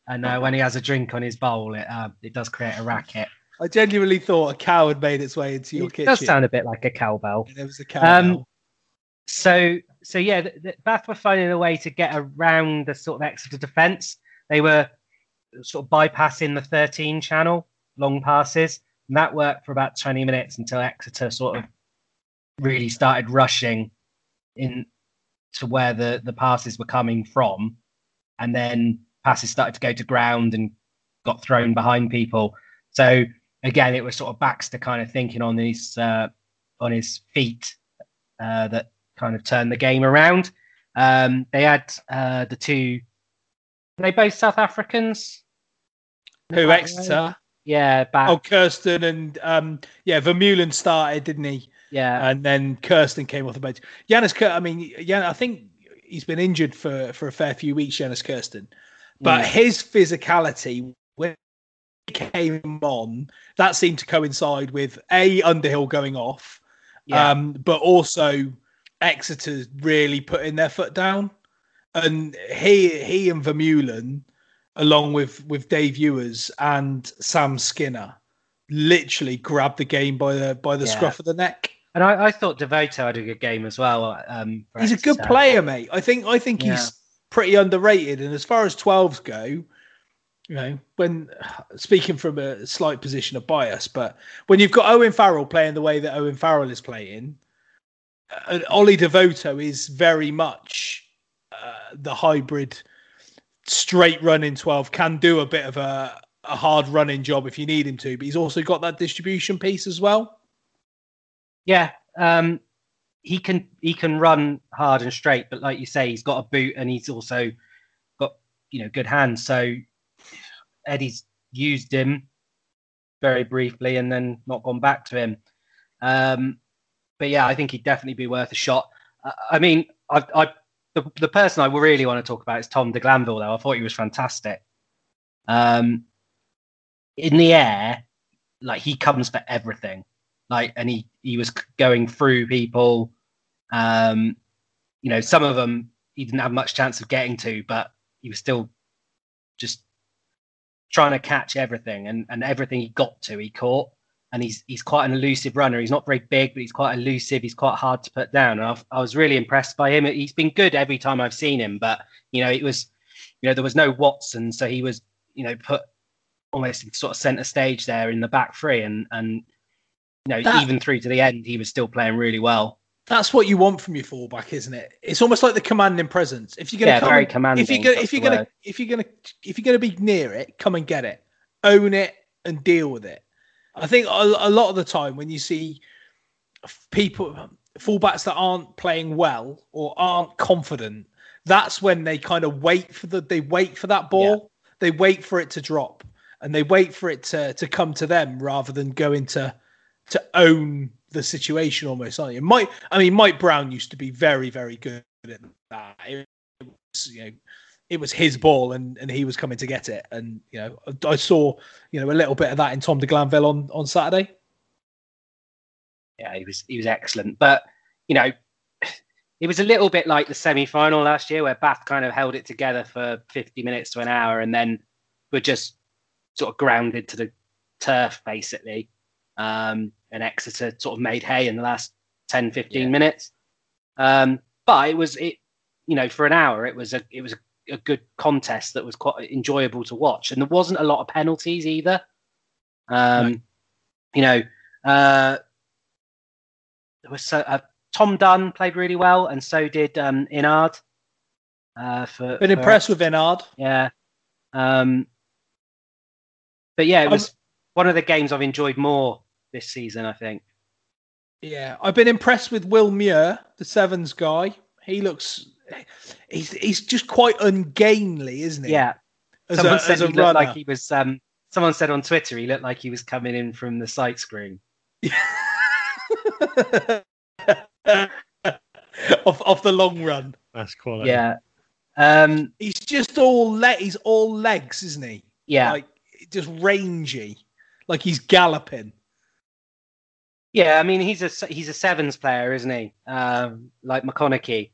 and uh, when he has a drink on his bowl, it uh, it does create a racket. I genuinely thought a cow had made its way into your it kitchen. It does sound a bit like a cowbell. And there was a cowbell. Um, So, so yeah, the, the Bath were finding a way to get around the sort of Exeter defence. They were sort of bypassing the thirteen channel, long passes, and that worked for about twenty minutes until Exeter sort of really started rushing in to where the, the passes were coming from. and then passes started to go to ground and got thrown behind people. So again, it was sort of Baxter kind of thinking on his uh, on his feet uh, that kind of turned the game around. Um, they had uh, the two. Were they both South Africans? Who, Exeter? Yeah, back. Oh, Kirsten and um, yeah, Vermeulen started, didn't he? Yeah, and then Kirsten came off the bench. Yannis, Kirsten, I mean, yeah, I think he's been injured for, for a fair few weeks, Yannis Kirsten, but yeah. His physicality when he came on, that seemed to coincide with a Underhill going off, yeah. um, but also Exeter really putting their foot down, and he he and Vermeulen, along with, with Dave Ewers and Sam Skinner, literally grabbed the game by the by the yeah. scruff of the neck. And I, I thought Devoto had a good game as well. Um, he's a good South. player, mate. I think I think yeah. he's pretty underrated. And as far as twelves go, you know, when speaking from a slight position of bias, but when you've got Owen Farrell playing the way that Owen Farrell is playing, uh, Ollie Devoto is very much uh, the hybrid. Straight running twelve, can do a bit of a, a hard running job if you need him to, but he's also got that distribution piece as well. Yeah, um, he can he can run hard and straight, but like you say, he's got a boot and he's also got, you know, good hands. So Eddie's used him very briefly and then not gone back to him. Um, but yeah, I think he'd definitely be worth a shot. Uh, I mean, I've. I've The, the person I really want to talk about is Tom de Glanville, though. I thought he was fantastic. Um, in the air, like, he comes for everything. Like, and he, he was going through people. Um, you know, some of them he didn't have much chance of getting to, but he was still just trying to catch everything. And, and everything he got to, he caught. And he's he's quite an elusive runner. He's not very big, but he's quite elusive. He's quite hard to put down. And I've, I was really impressed by him. He's been good every time I've seen him. But, you know, it was, you know, there was no Watson. So he was, you know, put almost in sort of centre stage there in the back three. And, and you know, that, even through to the end, he was still playing really well. That's what you want from your fullback, isn't it? It's almost like the commanding presence. If you're going to yeah, come, very commanding. If you're going, if you're going, if you're going to, if you're going to be near it, come and get it, own it, and deal with it. I think a, a lot of the time when you see people, fullbacks that aren't playing well or aren't confident, that's when they kind of wait for the, they wait for that ball. Yeah. They wait for it to drop and they wait for it to, to come to them rather than going to, to own the situation almost. Aren't you? Mike, I mean, Mike Brown used to be very, very good at that. It was, you know, it was his ball and, and he was coming to get it. And, you know, I saw, you know, a little bit of that in Tom de Glanville on, on Saturday. Yeah, he was, he was excellent. But, you know, it was a little bit like the semi-final last year where Bath kind of held it together for fifty minutes to an hour and then were just sort of grounded to the turf, basically. Um, and Exeter sort of made hay in the last ten, fifteen yeah. minutes. Um, but it was, it, you know, for an hour, it was a, it was a, a good contest that was quite enjoyable to watch, and there wasn't a lot of penalties either. Um, no. You know, uh, there was so uh, Tom Dunn played really well, and so did um, Inard. Uh, for, Been for, impressed with Inard, yeah. Um, but yeah, it was I'm, one of the games I've enjoyed more this season, I think. Yeah, I've been impressed with Will Muir, the Sevens guy. He looks. He's he's just quite ungainly, isn't he? Yeah. As someone a, said as a he looked like he was. Um, someone said on Twitter he looked like he was coming in from the sight screen. off off the long run. That's quality. Yeah. Um, he's just all le- He's all legs, isn't he? Yeah. Like just rangy, like he's galloping. Yeah, I mean he's a he's a sevens player, isn't he? Um, like McConaughey.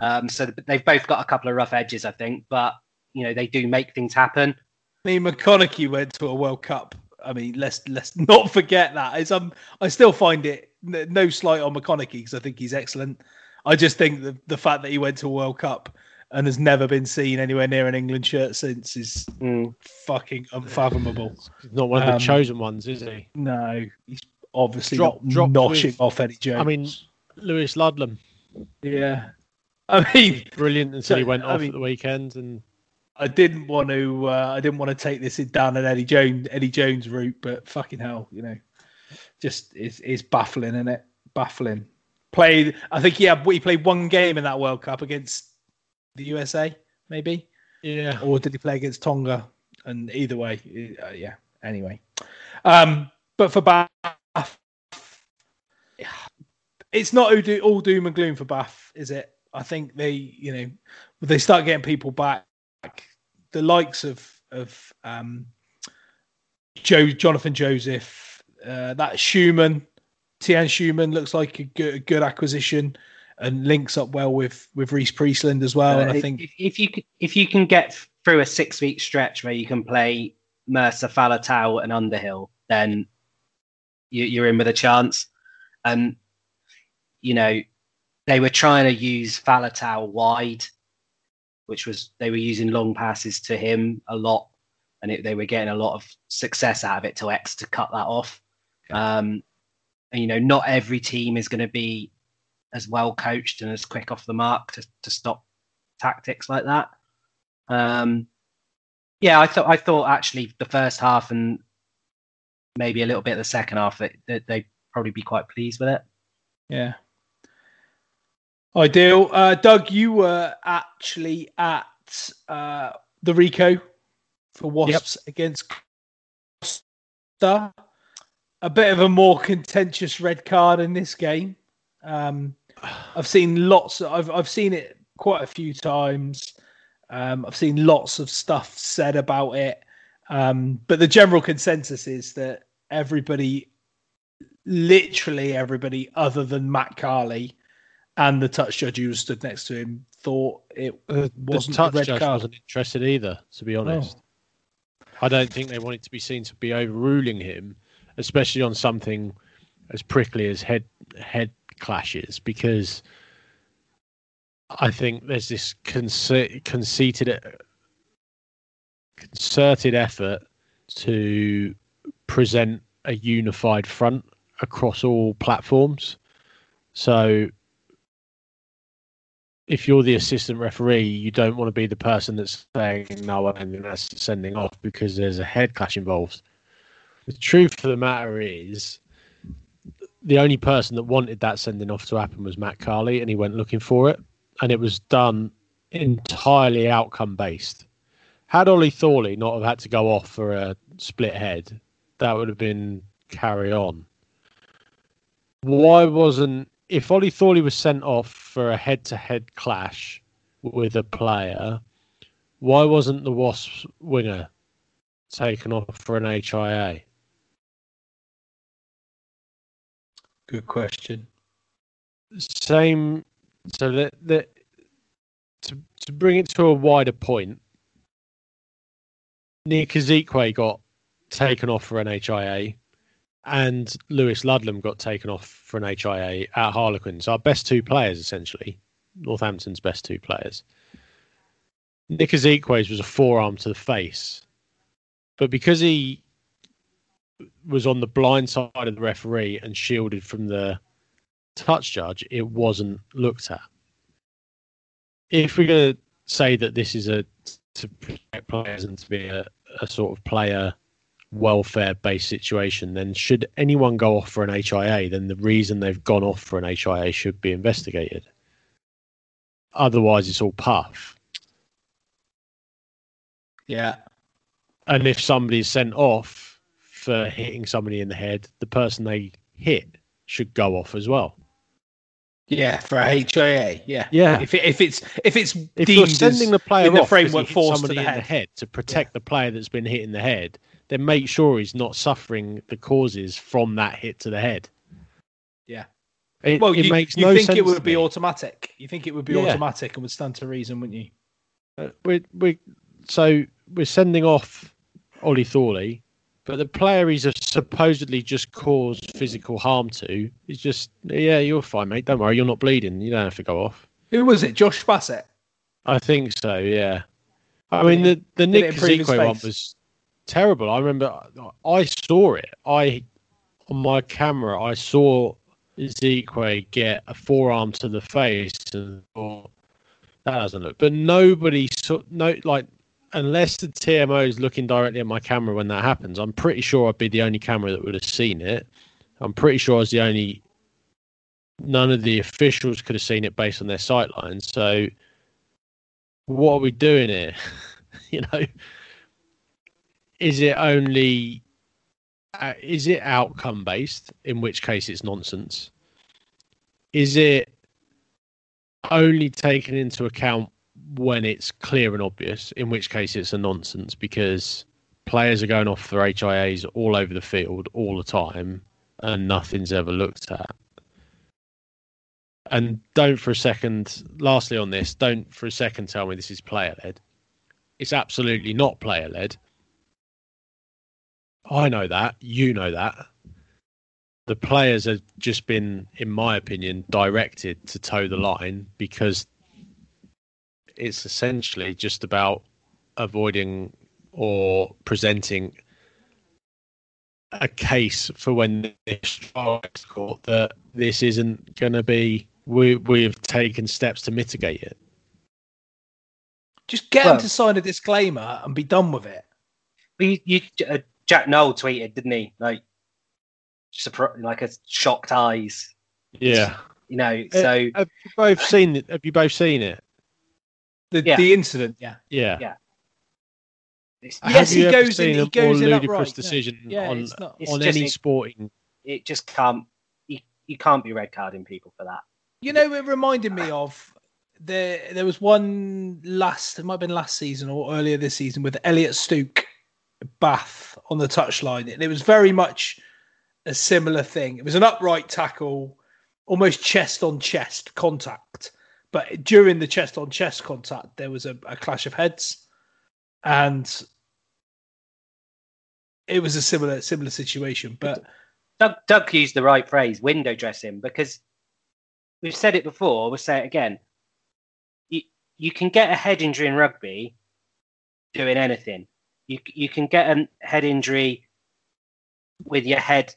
Um, so they've both got a couple of rough edges, I think, but you know they do make things happen. I mean, McConaughey went to a World Cup. I mean, let's let's not forget that. It's, um, I still find it no slight on McConaughey because I think he's excellent. I just think the the fact that he went to a World Cup and has never been seen anywhere near an England shirt since is mm. fucking unfathomable. He's not one of the um, chosen ones, is he? No, he's obviously drop, not notching with, off Eddie Jones. I mean, Lewis Ludlam. Yeah. I mean, brilliant until so, he went I off mean, at the weekend, and I didn't want to. Uh, I didn't want to take this down an Eddie Jones, Eddie Jones route, but fucking hell, you know, just is is baffling, isn't it? Baffling. Played. I think yeah, he played one game in that World Cup against the U S A, maybe. Yeah. Or did he play against Tonga? And either way, uh, yeah. Anyway, um, but for Bath, it's not all doom and gloom for Bath, is it? I think they, you know, they start getting people back. The likes of of um, Joe, Jonathan Joseph, uh, that Schumann, Tian Schumann looks like a good, a good acquisition, and links up well with with Reece Priestland as well. Uh, and I think if, if you if you can get through a six week stretch where you can play Mercer, Falatau, and Underhill, then you, you're in with a chance. Um, you know, they were trying to use Falatau wide, which was they were using long passes to him a lot, and it, they were getting a lot of success out of it till Exeter cut that off. Okay. Um, and, you know, not every team is going to be as well coached and as quick off the mark to, to stop tactics like that. Um, yeah, I thought I thought actually the first half and maybe a little bit of the second half that, that they'd probably be quite pleased with it. Yeah. Ideal. Uh, Doug, you were actually at uh, the Rico for Wasps yep. against Gloucester. A bit of a more contentious red card in this game. Um, I've seen lots. Of, I've I've seen it quite a few times. Um, I've seen lots of stuff said about it. Um, but the general consensus is that everybody, literally everybody other than Matt Carley, and the touch judge who stood next to him thought it uh, wasn't the touch a red judge card. Wasn't interested either, to be honest. Oh. I don't think they wanted to be seen to be overruling him, especially on something as prickly as head head clashes, because I think there's this conce- conceited, concerted effort to present a unified front across all platforms. So if you're the assistant referee, you don't want to be the person that's saying, no, I don't think that's sending off because there's a head clash involved. The truth of the matter is the only person that wanted that sending off to happen was Matt Carley, and he went looking for it. And it was done entirely outcome-based. Had Ollie Thorley not have had to go off for a split head, that would have been carry on. Why wasn't... If Ollie Thorley was sent off for a head-to-head clash with a player, why wasn't the Wasps winger taken off for an H I A? Good question. Same. So that, that to to bring it to a wider point, Nia Kazikwe got taken off for an H I A. And Lewis Ludlam got taken off for an H I A at Harlequins. Our best two players, essentially. Northampton's best two players. Nick Ezekwe's was a forearm to the face. But because he was on the blind side of the referee and shielded from the touch judge, it wasn't looked at. If we're going to say that this is a to protect players and to be a, a sort of player... welfare-based situation, then should anyone go off for an H I A, then the reason they've gone off for an H I A should be investigated. Otherwise, it's all puff. Yeah. And if somebody's sent off for hitting somebody in the head, the person they hit should go off as well. Yeah, for a H I A. Yeah. Yeah. If it, if it's if it's if you're sending the player in the off framework force somebody to the head. In the head to protect yeah. the player that's been hit in the head, then make sure he's not suffering the causes from that hit to the head. Yeah. It, well, it you, makes you no think sense it would be me. automatic. You think it would be yeah. automatic and would stand to reason, wouldn't you? Uh, we're, we're, so we're sending off Ollie Thorley, but the player he's supposedly just caused physical harm to is just, yeah, you're fine, mate. Don't worry, you're not bleeding. You don't have to go off. Who was it? Josh Bassett? I think so, yeah. I mean, the, the Nick Zico one was... terrible. I remember I saw it. I on my camera I saw Ezekwe get a forearm to the face and thought that doesn't look. But nobody saw no like unless the T M O is looking directly at my camera when that happens, I'm pretty sure I'd be the only camera that would have seen it. I'm pretty sure I was the only... None of the officials could have seen it based on their sight lines. So what are we doing here? You know, is it only... Uh, is it outcome-based, in which case it's nonsense? Is it only taken into account when it's clear and obvious, in which case it's a nonsense, because players are going off for H I As all over the field all the time and nothing's ever looked at? And don't for a second, lastly on this, don't for a second tell me this is player-led. It's absolutely not player-led. I know that. You know that. The players have just been, in my opinion, directed to toe the line because it's essentially just about avoiding or presenting a case for when this strikes court that this isn't going to be. We we've taken steps to mitigate it. Just get well, them to sign a disclaimer and be done with it. You, you, uh, Jack Noel tweeted, didn't he? Like, like a shocked eyes. Yeah. You know. So have you both seen it? Have you both seen it? The, yeah. the incident, yeah, yeah, yeah. Have yes, he goes in. He goes in upright. Ludicrous decision no. yeah, on, it's not, it's on just, any sporting. It just can't. You, you can't be red carding people for that. You know, it reminded me of there. There was one last. It might have been last season or earlier this season with Elliot Stuke, Bath on the touchline, and it was very much a similar thing. It was an upright tackle, almost chest on chest contact. But during the chest-on-chest contact, there was a, a clash of heads, and it was a similar similar situation. But Doug, Doug used the right phrase, window dressing, because we've said it before, we'll say it again. You, you can get a head injury in rugby doing anything. You, you can get a head injury with your head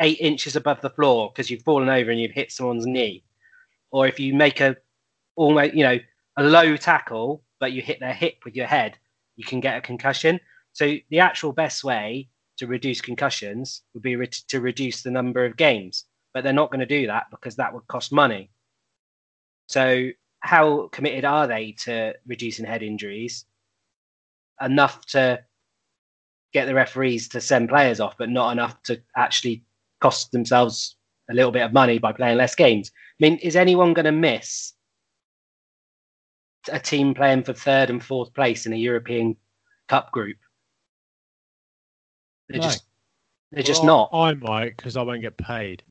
eight inches above the floor because you've fallen over and you've hit someone's knee. Or if you make a almost, you know, a low tackle, but you hit their hip with your head, you can get a concussion. So the actual best way to reduce concussions would be re- to reduce the number of games. But they're not going to do that because that would cost money. So how committed are they to reducing head injuries? Enough to get the referees to send players off, but not enough to actually cost themselves a little bit of money by playing less games. I mean, is anyone going to miss a team playing for third and fourth place in a European Cup group? They're no. just, they're well, just not. I might, because I won't get paid.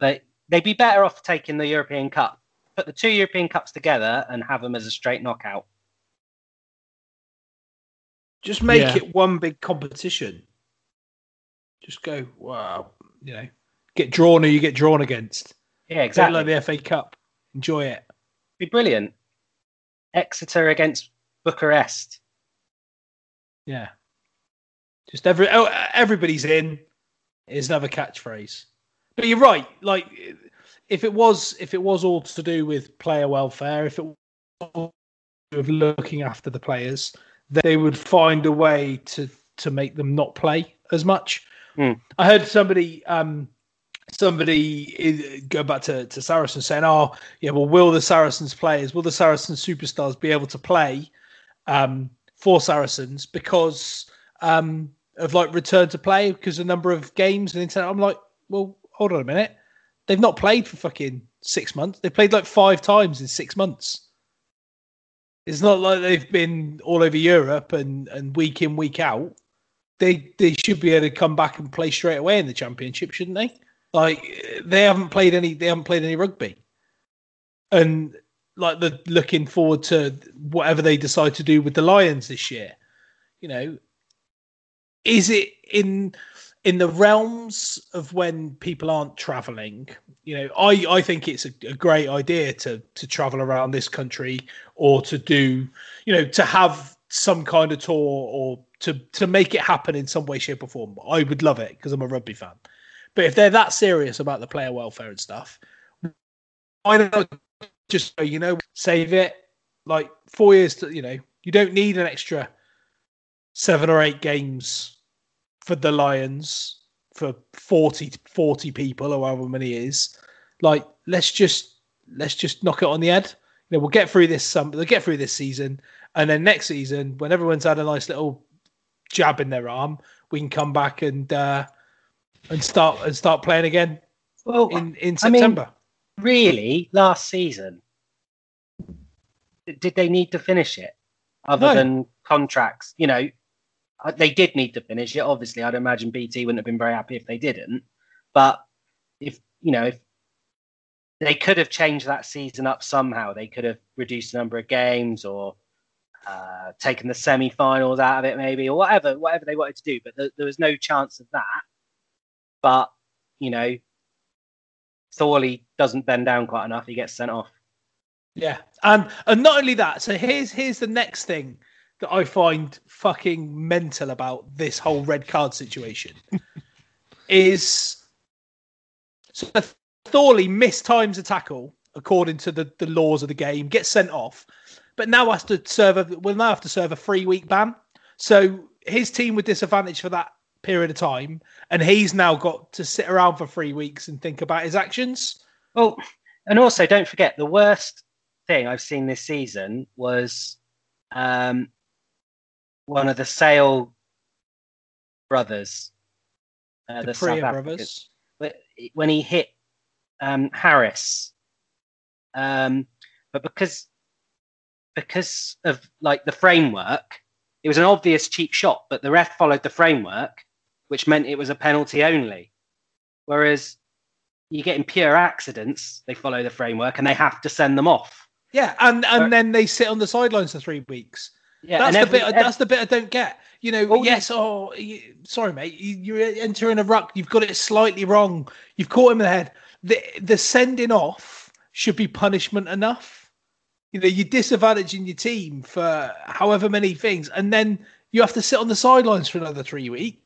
But they'd be better off taking the European Cup. Put the two European Cups together and have them as a straight knockout. Just make yeah. it one big competition. Just go, wow, you know. Get drawn or you get drawn against. Yeah, exactly. Like the F A Cup. Enjoy it. Be brilliant. Exeter against Bucharest. Yeah. Just every oh, everybody's in is another catchphrase. But you're right. Like if it was if it was all to do with player welfare, if it was all to do with looking after the players, they would find a way to to make them not play as much. Mm. I heard somebody. Um, Somebody go back to, to Saracens saying, oh, yeah, well, will the Saracens players, will the Saracens superstars be able to play um, for Saracens because um, of like return to play because of the number of games and internet? I'm like, well, hold on a minute. They've not played for fucking six months. They've played like five times in six months. It's not like they've been all over Europe and, and week in, week out. They, they should be able to come back and play straight away in the championship, shouldn't they? Like they haven't played any, they haven't played any rugby, and like the looking forward to whatever they decide to do with the Lions this year. You know, is it in in the realms of when people aren't travelling? You know, I, I think it's a, a great idea to to travel around this country or to do, you know, to have some kind of tour or to to make it happen in some way, shape, or form. I would love it because I'm a rugby fan. But if they're that serious about the player welfare and stuff, why not just, you know, save it. Like four years, to, you know, you don't need an extra seven or eight games for the Lions for forty, forty people or however many it is. Like, let's just let's just knock it on the head. You know, we'll get through this. Some um, they'll get through this season, and then next season, when everyone's had a nice little jab in their arm, we can come back and uh, and start and start playing again. Well, in, in September. I mean, really, last season, did they need to finish it? Other no. than contracts, you know, they did need to finish it. Obviously, I'd imagine B T wouldn't have been very happy if they didn't. But if you know, if they could have changed that season up somehow, they could have reduced the number of games or uh, taken the semi-finals out of it, maybe, or whatever, whatever they wanted to do. But th- there was no chance of that. But you know, Thorley doesn't bend down quite enough. He gets sent off. Yeah. And and not only that, so here's here's the next thing that I find fucking mental about this whole red card situation is so Thorley mistimes a tackle according to the, the laws of the game, gets sent off, but now has to serve a, will now have to serve a three week ban. So his team were disadvantaged for that period of time, and he's now got to sit around for three weeks and think about his actions. Well, and also don't forget, the worst thing I've seen this season was um, one of the Sale brothers, uh, the, the South Africans, brothers, when he hit um, Harris. Um, but because because of like the framework, it was an obvious cheap shot, but the ref followed the framework, which meant it was a penalty only. Whereas you get in pure accidents, they follow the framework and they have to send them off. Yeah, and, and then they sit on the sidelines for three weeks. Yeah, that's, the, every, bit, every, that's the bit I don't get. You know, well, yes, yeah. oh, you, sorry, mate, you, you're entering a ruck. You've got it slightly wrong. You've caught him in the head. The, the sending off should be punishment enough. You know, you're disadvantaging your team for however many things, and then you have to sit on the sidelines for another three weeks.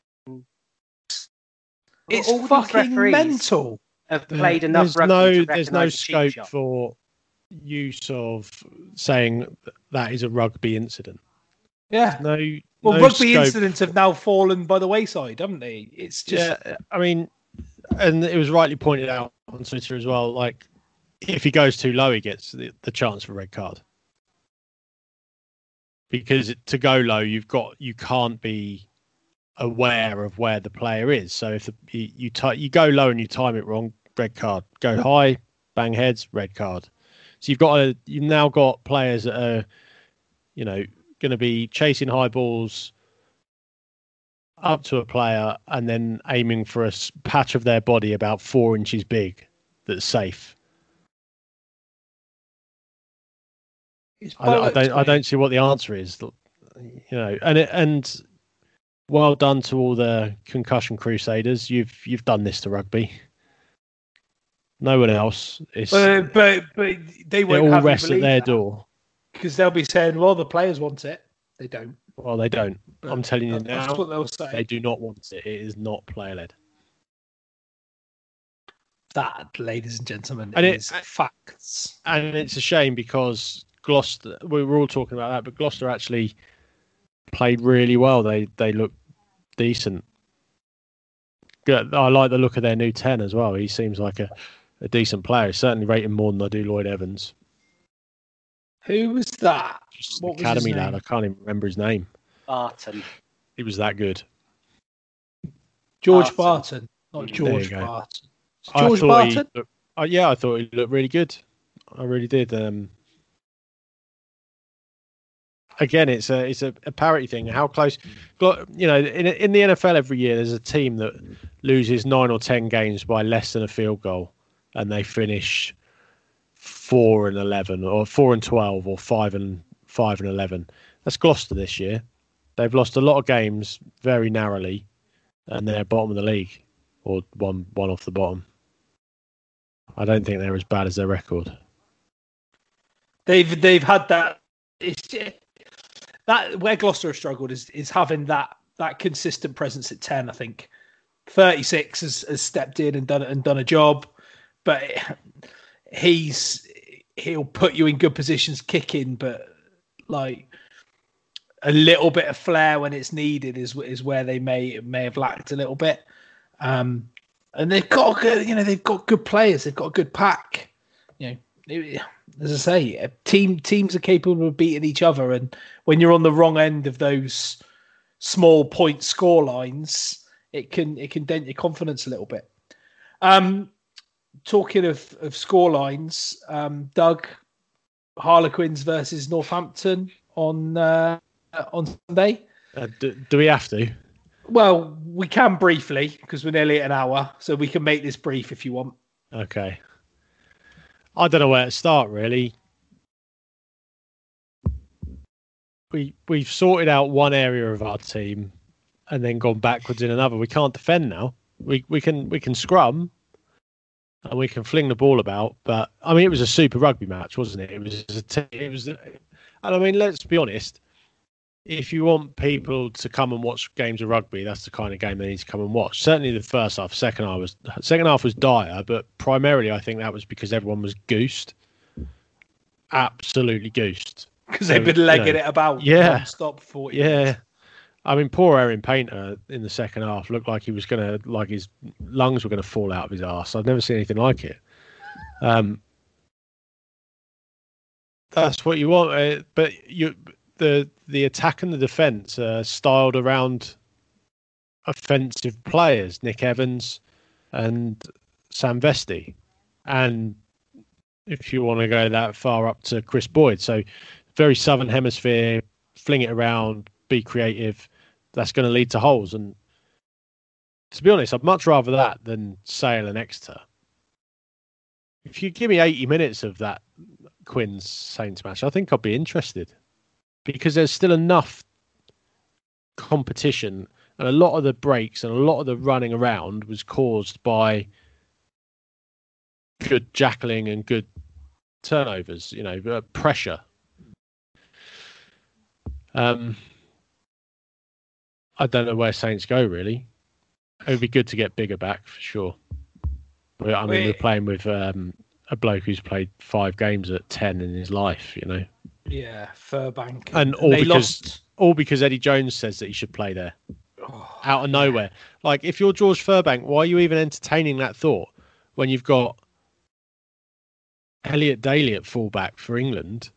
It's all fucking mental. Have played enough there's no, there's no scope for use of saying that is a rugby incident. Yeah. No. Well, no rugby incidents have now fallen by the wayside, haven't they? It's just. Yeah, I mean, and it was rightly pointed out on Twitter as well. Like, if he goes too low, he gets the, the chance for red card. Because to go low, you've got you can't be aware of where the player is. So if the, you you, t- you go low and you time it wrong. Red card. Go high, bang heads, red card. So you've got a, you've now got players that are, you know, going to be chasing high balls up to a player and then aiming for a patch of their body about four inches big that's safe. I don't, I don't, I don't see what the answer is, you know, and it, and well done to all the concussion crusaders. You've you've done this to rugby. No one else. It's, but, but but they won't all have rest at their that. door because they'll be saying, "Well, the players want it." They don't. Well, they don't. But I'm telling you now, that's what they'll say. They do not want it. It is not player led. That, ladies and gentlemen, and it, is facts. And it's a shame because Gloucester. We were all talking about that, but Gloucester actually played really well. They they looked decent. I like the look of their new ten as well. He seems like a. A decent player, certainly rated more than I do Lloyd Evans. Who was that? Just what academy lad. I can't even remember his name. Barton. He was that good. George Barton, Barton not George Barton. George Barton. Looked, uh, yeah, I thought he looked really good. I really did. Um, again, it's a it's a, a parity thing. How close? You know, in in the N F L every year, there's a team that loses nine or ten games by less than a field goal. And they finish four and eleven, or four and twelve, or five and five and eleven. That's Gloucester this year. They've lost a lot of games very narrowly, and they're bottom of the league, or one one off the bottom. I don't think they're as bad as their record. They've they've had that. It's, that where Gloucester have struggled is is having that that consistent presence at ten. I think thirty six has, has stepped in and done and done a job. But he's he'll put you in good positions kicking, but like a little bit of flair when it's needed is is where they may may have lacked a little bit. Um, and they've got good, you know, they've got good players. They've got a good pack. You know, it, as I say, team teams are capable of beating each other, and when you're on the wrong end of those small point score lines, it can it can dent your confidence a little bit. Um, talking of, of score lines, um, Doug, Harlequins versus Northampton on uh, on Sunday. Uh, do, do we have to? Well, we can briefly because we're nearly at an hour, so we can make this brief if you want. Okay. I don't know where to start, really. We, we've sorted out one area of our team and then gone backwards in another. We can't defend now. We we can we can scrum and we can fling the ball about, but I mean, it was a super rugby match, wasn't it? It was a t- it was, a, and I mean, let's be honest. If you want people to come and watch games of rugby, that's the kind of game they need to come and watch. Certainly, the first half, second half was second half was dire, but primarily, I think that was because everyone was goosed, absolutely goosed, because so, they've been legging you know, it about, yeah, stop forty, yeah. Minutes. I mean, poor Aaron Painter in the second half looked like he was gonna, like his lungs were gonna fall out of his arse. I've never seen anything like it. Um, that's what you want, uh, but you the the attack and the defence are styled around offensive players, Nick Evans and Sam Vesti, and if you want to go that far, up to Chris Boyd. So, very Southern Hemisphere, fling it around, be creative. That's going to lead to holes, and to be honest, I'd much rather that than Sale and Exeter. If you give me eighty minutes of that Quins Saints match, I think I'd be interested, because there's still enough competition, and a lot of the breaks and a lot of the running around was caused by good jackling and good turnovers, you know, pressure. Um, I don't know where Saints go, really. It would be good to get bigger back, for sure. But, I mean, we're playing with um, a bloke who's played five games at ten in his life, you know. Yeah, Furbank. And, and all because lost. all because Eddie Jones says that he should play there. Oh, out of nowhere. Like, if you're George Furbank, why are you even entertaining that thought when you've got Elliot Daly at fullback for England?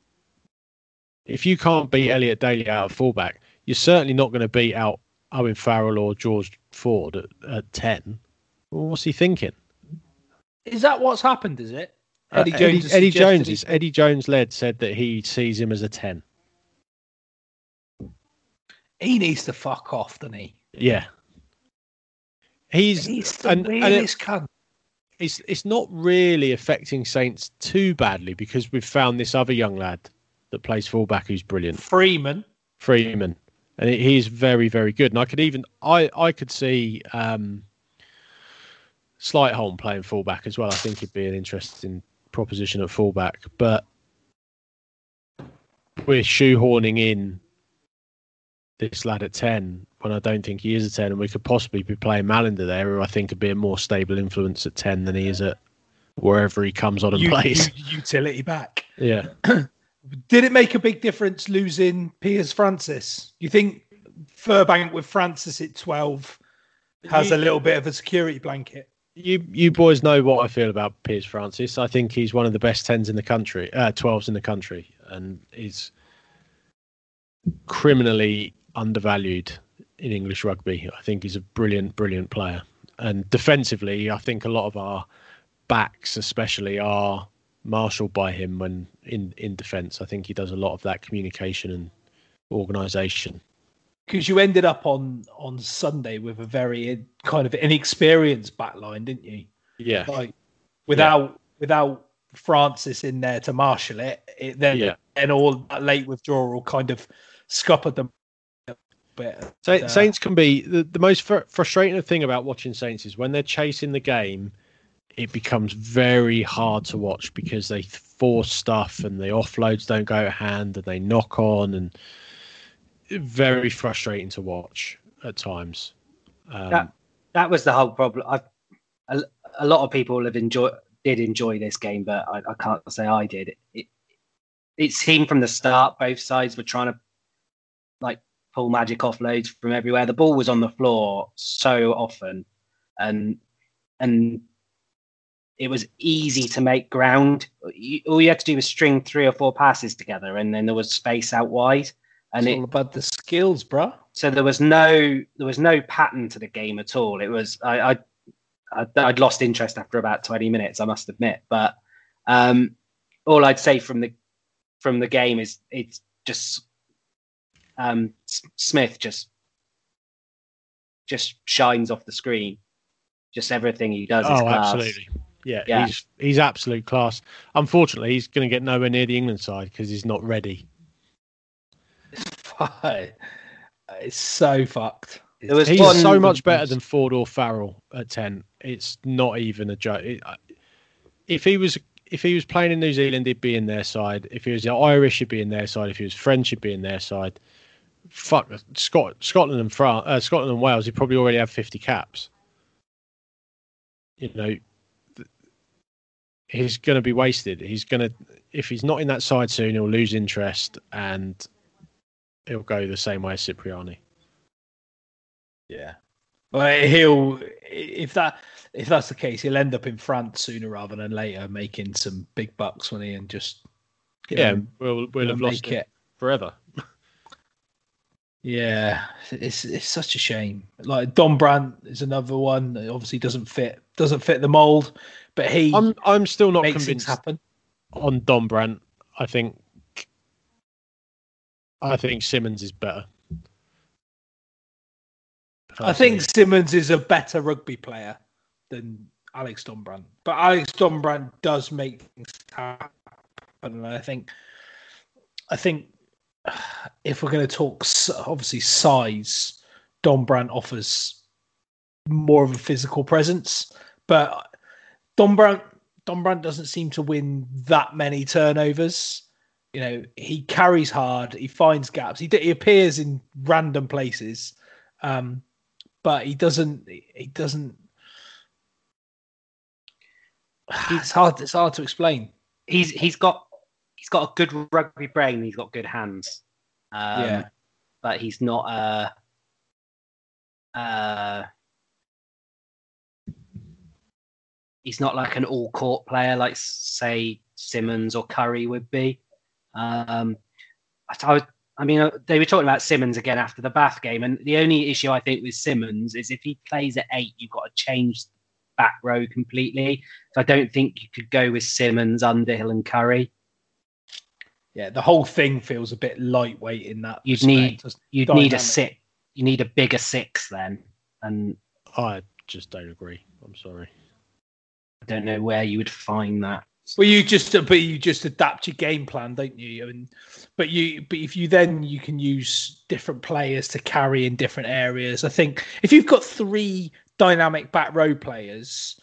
If you can't beat Elliot Daly out of fullback, you're certainly not going to beat out Owen Farrell or George Ford at, at ten. Well, what's he thinking? Is that what's happened, is it? Eddie uh, Jones Eddie, Eddie Jones is Eddie Jones led said that he sees him as a ten. He needs to fuck off, doesn't he? Yeah. He's, he's the and, weirdest and it, cunt. It's, it's not really affecting Saints too badly because we've found this other young lad that plays fullback who's brilliant. Freeman. Freeman. And he's very, very good. And I could even, I, I could see um, Slightholm playing fullback as well. I think it'd be an interesting proposition at fullback. But we're shoehorning in this lad at ten when I don't think he is a ten. And we could possibly be playing Mallinder there, who I think would be a more stable influence at ten than he is at wherever he comes on and U- plays. U- utility back. Yeah. Did it make a big difference losing Piers Francis? You think Furbank with Francis at twelve has you, a little bit of a security blanket? You you boys know what I feel about Piers Francis. I think he's one of the best tens in the country, uh, twelves in the country, and is criminally undervalued in English rugby. I think he's a brilliant, brilliant player. And defensively, I think a lot of our backs especially are marshaled by him when in in defence. I think he does a lot of that communication and organisation. Because you ended up on on Sunday with a very kind of inexperienced back line, didn't you? Yeah. Like without yeah. without Francis in there to marshal it, it then yeah. and all that late withdrawal kind of scuppered them a bit. Sa- Saints can be the, the most fr- frustrating thing about watching Saints is when they're chasing the game. It becomes very hard to watch because they force stuff and the offloads don't go to hand and they knock on, and very frustrating to watch at times. Um, that that was the whole problem. I've, a, a lot of people have enjoyed did enjoy this game, but I, I can't say I did. It, it seemed from the start both sides were trying to like pull magic off loads from everywhere. The ball was on the floor so often, and and it was easy to make ground. All you had to do was string three or four passes together, and then there was space out wide. And it's all it, about the skills, bruh. So there was no there was no pattern to the game at all. It was I, I I'd lost interest after about twenty minutes, I must admit. But um, all I'd say from the from the game is it's just um, Smith just just shines off the screen. Just everything he does is oh, class. Absolutely. Yeah, yeah, he's he's absolute class. Unfortunately, he's going to get nowhere near the England side because he's not ready. It's so fucked. There was he's one... so much better than Ford or Farrell at ten. It's not even a joke. It, if he was, if he was playing in New Zealand, he'd be in their side. If he was Irish, he'd be in their side. If he was French, he'd be in their side. Fuck Scott, Scotland and France, uh, Scotland and Wales. He'd probably already have fifty caps. You know, th- he's going to be wasted. He's going to, if he's not in that side soon, he'll lose interest and he'll go the same way as Cipriani. Yeah, well, he'll if that if that's the case, he'll end up in France sooner rather than later, making some big bucks when he and just yeah, know, we'll we'll have lost it, it forever. Yeah, it's it's such a shame. Like Don Brandt is another one that obviously doesn't fit doesn't fit the mold, but he I'm I'm still not convinced happen. on Don Brandt. I think I think Simmons is better. I think Simmons is a better rugby player than Alex Donbrand. But Alex Donbrand does make things happen. And I think, I think if we're going to talk, obviously, size, Donbrand offers more of a physical presence. But Donbrand, Donbrand doesn't seem to win that many turnovers. You know, he carries hard. He finds gaps. He, he appears in random places. Um But he doesn't. He doesn't. It's hard. It's hard to explain. He's he's got he's got a good rugby brain. He's got good hands. Um, yeah, but he's not a. Uh, uh, he's not like an all court player, like say Simmons or Curry would be. Um, I. I I mean, they were talking about Simmons again after the Bath game, and the only issue I think with Simmons is if he plays at eight, you've got to change the back row completely. So I don't think you could go with Simmons, Underhill and Curry. Yeah, the whole thing feels a bit lightweight in that. You'd need you'd dynamic. need a six. You need a bigger six then. And I just don't agree. I'm sorry. I don't know where you would find that. Well, you just but you just adapt your game plan, don't you? I mean, but you but if you then you can use different players to carry in different areas. I think if you've got three dynamic back row players,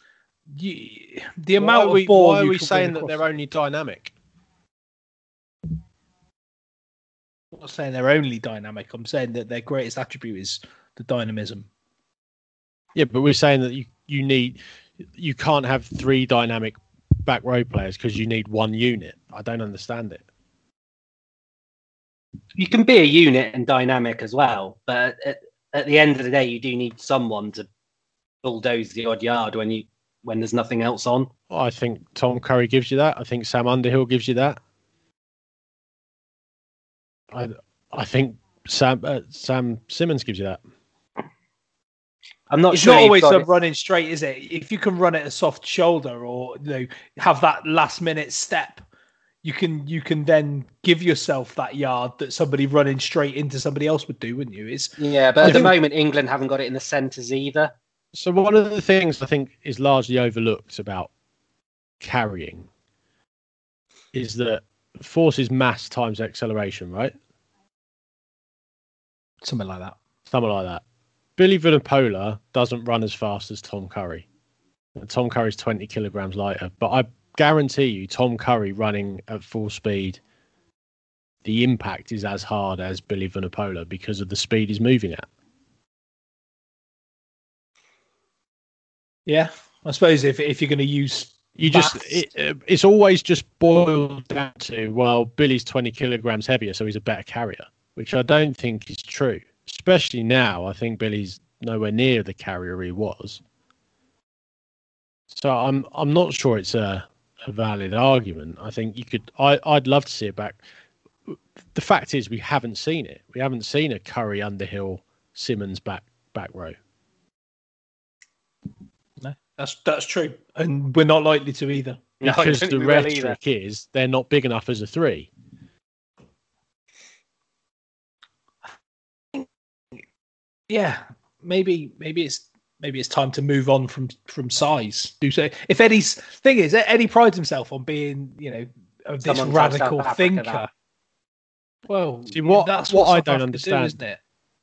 you, the amount why of we, ball why are we saying that they're only dynamic? I'm not saying they're only dynamic. I'm saying that their greatest attribute is the dynamism. Yeah, but we're saying that you you need you can't have three dynamic back row players because you need one unit. I don't understand it. You can be a unit and dynamic as well, but at, at the end of the day, you do need someone to bulldoze the odd yard when you when there's nothing else on. Well, I think Tom Curry gives you that. I think Sam Underhill gives you that. I I think Sam uh, Sam Simmons gives you that. I'm not it's sure. It's not always a running straight, is it? If you can run at a soft shoulder or you know have that last minute step, you can you can then give yourself that yard that somebody running straight into somebody else would do, wouldn't you? It's, yeah, but I at think, the moment England haven't got it in the centres either. So one of the things I think is largely overlooked about carrying is that force is mass times acceleration, right? Something like that. Something like that. Billy Vunipola doesn't run as fast as Tom Curry. And Tom Curry's twenty kilograms lighter, but I guarantee you Tom Curry running at full speed, the impact is as hard as Billy Vunipola because of the speed he's moving at. Yeah, I suppose if if you're going to use You just it, it's always just boiled down to, well, Billy's twenty kilograms heavier, so he's a better carrier, which I don't think is true. Especially now, I think Billy's nowhere near the carrier he was. So I'm I'm not sure it's a, a valid argument. I think you could. I I'd love to see it back. The fact is, we haven't seen it. We haven't seen a Curry, Underhill, Simmons back back row. No, that's that's true, and we're not likely to either. Because the rhetoric is they're not big enough as a three. Yeah, maybe maybe it's. Maybe it's time to move on from, from size. Do so. If Eddie's thing is, Eddie prides himself on being, you know, this Someone radical thinker. Well, see, what, that's what, what I don't understand, do, isn't it?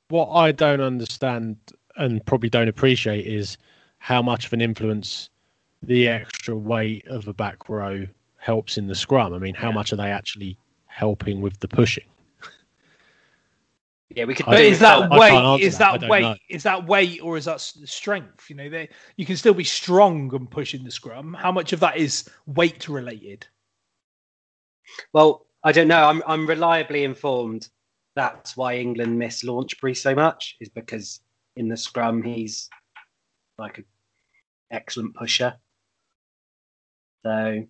What I don't understand and probably don't appreciate is how much of an influence the extra weight of a back row helps in the scrum. I mean, how yeah. much are they actually helping with the pushing? Yeah, we could. But is that weight? Is that, that weight? Is that weight, or is that strength? You know, they you can still be strong and push in the scrum. How much of that is weight related? Well, I don't know. I'm I'm reliably informed that's why England miss Launchbury so much is because in the scrum he's like an excellent pusher. So,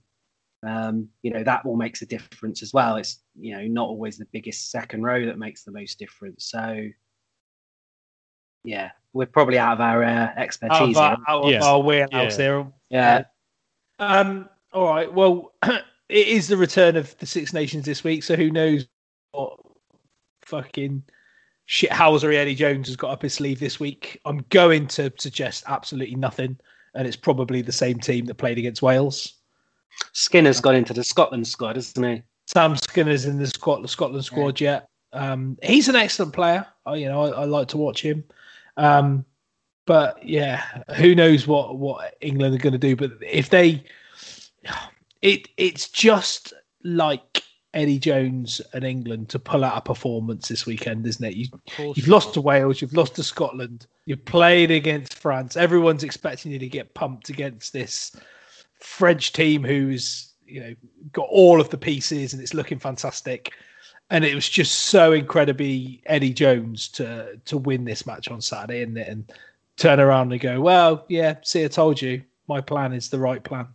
um, you know, that all makes a difference as well. It's, you know, not always the biggest second row that makes the most difference. So, yeah, we're probably out of our uh, expertise. Out of our, out yes. of our wheelhouse yeah. there. Yeah. Um, all right. Well, it is the return of the Six Nations this week, so who knows what fucking shithousery Eddie Jones has got up his sleeve this week. I'm going to suggest absolutely nothing, and it's probably the same team that played against Wales. Skinner's got into the Scotland squad, isn't he? Sam Skinner's in the Scotland Scotland squad yet. Um, he's an excellent player. I, you know, I, I like to watch him. Um, but yeah, who knows what, what England are going to do? But if they, it it's just like Eddie Jones and England to pull out a performance this weekend, isn't it? You, you've lost to Wales, you've lost to Scotland, you've played against France. Everyone's expecting you to get pumped against this French team who's, you know, got all of the pieces and it's looking fantastic. And it was just so incredibly Eddie Jones to to win this match on Saturday, isn't it? And turn around and go, well, yeah, see, I told you, my plan is the right plan.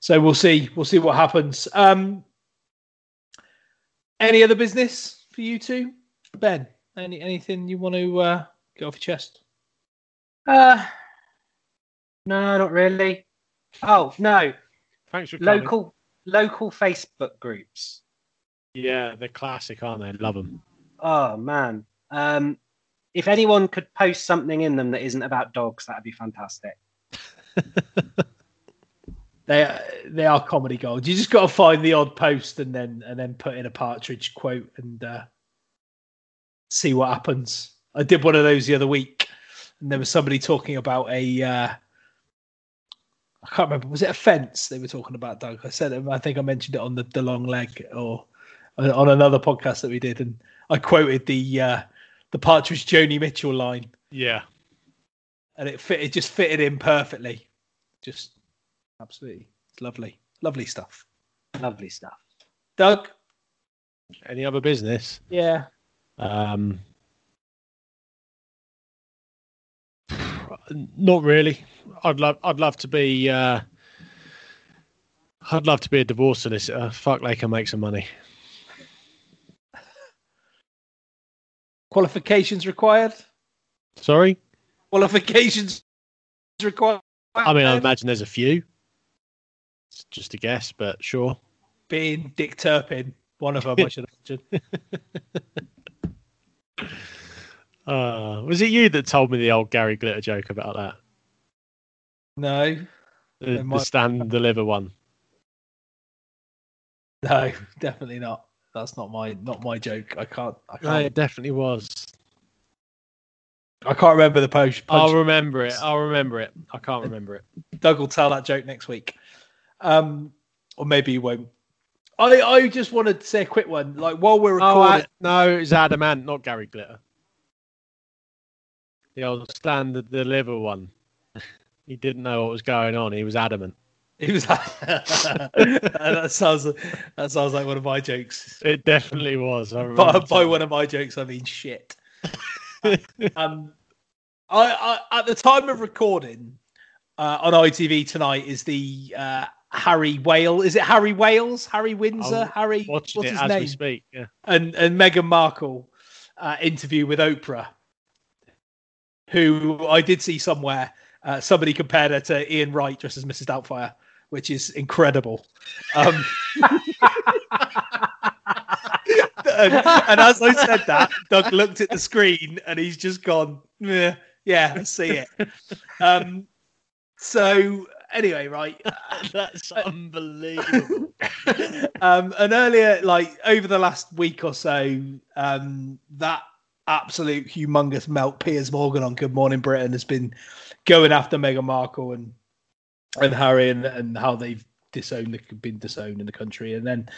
So we'll see. We'll see what happens. Um, any other business for you two? Ben, any anything you want to uh, get off your chest? Uh, no, not really. Oh no! Thanks for coming. Local local Facebook groups. Yeah, they're classic, aren't they? Love them. Oh man! Um, if anyone could post something in them that isn't about dogs, that'd be fantastic. they are, they are comedy gold. You just got to find the odd post and then and then put in a Partridge quote and uh, see what happens. I did one of those the other week, and there was somebody talking about a. Uh, I can't remember. Was it a fence they were talking about, Doug? I said, I think I mentioned it on the, the long leg or on another podcast that we did. And I quoted the, uh, the Partridge Joni Mitchell line. Yeah. And it fit, it just fitted in perfectly. Just absolutely. It's lovely. Lovely stuff. Lovely stuff. Doug. Any other business? Yeah. Um, Not really. I'd love, I'd love to be, uh, I'd love to be a divorce solicitor. Fuck, they can make some money. Qualifications required. Sorry. Qualifications required. I mean, I imagine there's a few. It's just a guess, but sure. Being Dick Turpin, one of them, I should imagine. Uh, was it you that told me the old Gary Glitter joke about that? No. The, the stand and deliver one. No, definitely not. That's not my not my joke. I can't. I can't. No, it definitely was. I can't remember the post. I'll remember it. I'll remember it. I can't remember it. Doug will tell that joke next week, um, or maybe he won't. I I just wanted to say a quick one. Like while we're recording. Oh, I, no, it's Adam Ant, not Gary Glitter. The old stand and deliver one. He didn't know what was going on. He was adamant. He was. That sounds. That sounds like one of my jokes. It definitely was. I by, by one of my jokes, I mean shit. um, I, I at the time of recording uh, on I T V tonight is the uh, Harry Wales. Is it Harry Wales? Harry Windsor? I'm Harry. What's his as name? We speak, yeah. And and Meghan Markle uh, interview with Oprah, who I did see somewhere. Uh, somebody compared her to Ian Wright dressed as Missus Doubtfire, which is incredible. Um, and, and as I said that, Doug looked at the screen and he's just gone, yeah, I see it. Um, so anyway, right. Uh, That's unbelievable. um, and earlier, like over the last week or so, um, that absolute humongous melt Piers Morgan on Good Morning Britain has been going after Meghan Markle and and Harry and, and how they've disowned been disowned in the country, and then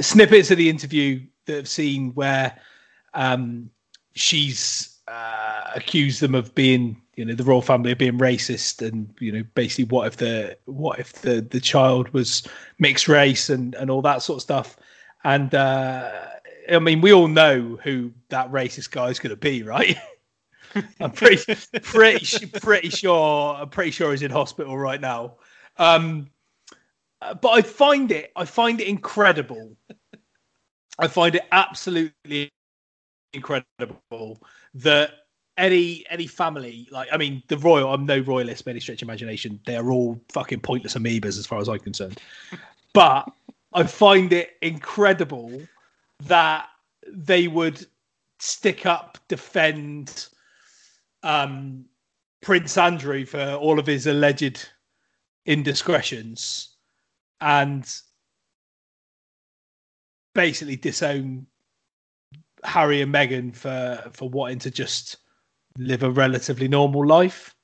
snippets of the interview that I've seen where um, she's uh, accused them of being, you know, the royal family of being racist, and you know, basically what if the what if the the child was mixed race and and all that sort of stuff, and uh, I mean we all know who that racist guy is going to be, right? I'm pretty, pretty, pretty sure. I'm pretty sure he's in hospital right now. Um, but I find it, I find it incredible. I find it absolutely incredible that any any family, like I mean, the royal. I'm no royalist by any stretch of imagination. They're all fucking pointless amoebas, as far as I'm concerned. But I find it incredible that they would stick up, defend. Um, Prince Andrew for all of his alleged indiscretions and basically disown Harry and Meghan for, for wanting to just live a relatively normal life.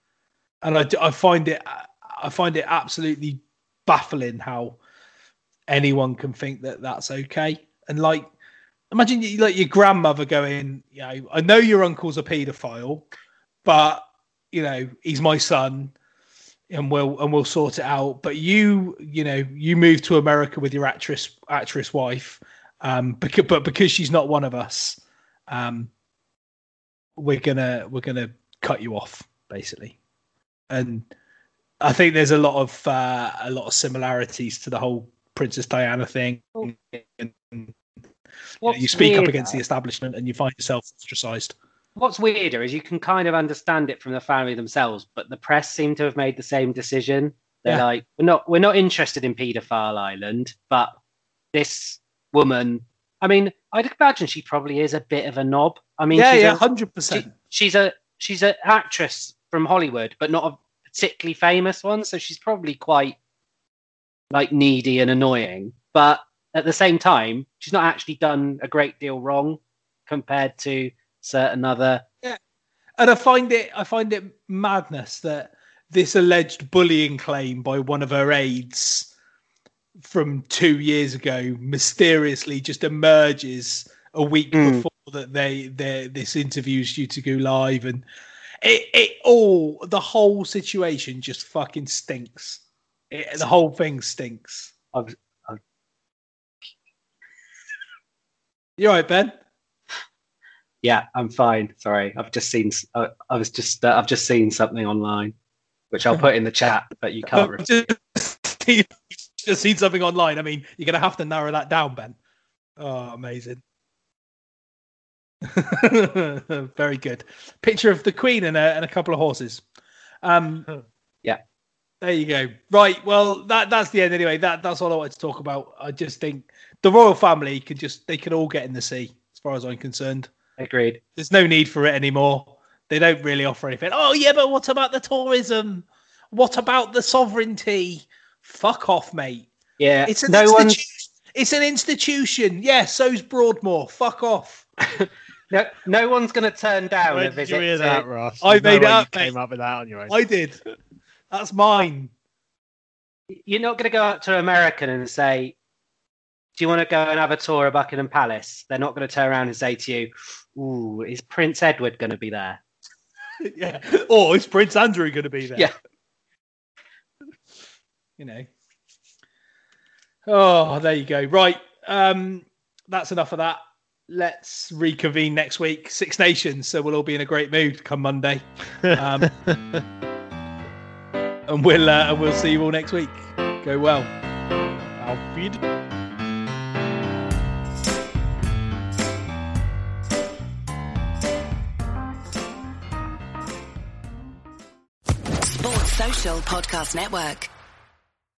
And I, I find it, I find it absolutely baffling how anyone can think that that's okay. And like, imagine you, like your grandmother going, you know, I know your uncle's a paedophile, but you know, he's my son and we'll and we'll sort it out. But you, you know, you moved to America with your actress actress wife. Um because, but because she's not one of us, um we're gonna we're gonna cut you off, basically. And I think there's a lot of uh, a lot of similarities to the whole Princess Diana thing. Oh. And, and, you know, you speak up against the establishment and you find yourself ostracized. What's weirder is you can kind of understand it from the family themselves, but the press seem to have made the same decision. They're yeah. like, we're not, we're not interested in paedophile island, but this woman, I mean, I'd imagine she probably is a bit of a knob. I mean, yeah, she's yeah, hundred percent. She, she's a, she's an actress from Hollywood, but not a particularly famous one. So she's probably quite like needy and annoying, but at the same time, she's not actually done a great deal wrong compared to certain other. Yeah, and I find it I find it madness that this alleged bullying claim by one of her aides from two years ago mysteriously just emerges a week mm. before that they they this interview's due to go live, and it it all the whole situation just fucking stinks. It, the whole thing stinks. I've, I've... You all right, Ben? Yeah, I'm fine. Sorry, I've just seen. Uh, I was just. Uh, I've just seen something online, which I'll put in the chat, but you can't. just, just seen something online. I mean, you're gonna have to narrow that down, Ben. Oh, amazing! Very good. Picture of the Queen and a, and a couple of horses. Um, yeah, there you go. Right. Well, that that's the end anyway. That that's all I wanted to talk about. I just think the royal family can just. They can all get in the sea, as far as I'm concerned. Agreed. There's no need for it anymore. They don't really offer anything. Oh, yeah, but what about the tourism? What about the sovereignty? Fuck off, mate. Yeah, it's an, no institu- one's... It's an institution. Yeah, so's Broadmoor. Fuck off. no no one's going to turn down Where a visit. Did you hear that, Ross? I There's made no it up, you came up with that on your own. I did. That's mine. You're not going to go up to an American and say, do you want to go and have a tour of Buckingham Palace? They're not going to turn around and say to you, ooh, is Prince Edward going to be there? Yeah. Or is Prince Andrew going to be there? Yeah. you know. Oh, there you go. Right. Um, that's enough of that. Let's reconvene next week. Six Nations. So we'll all be in a great mood come Monday. Um, and we'll uh, and we'll see you all next week. Go well. Auf Wiedersehen. Sports Social Podcast Network.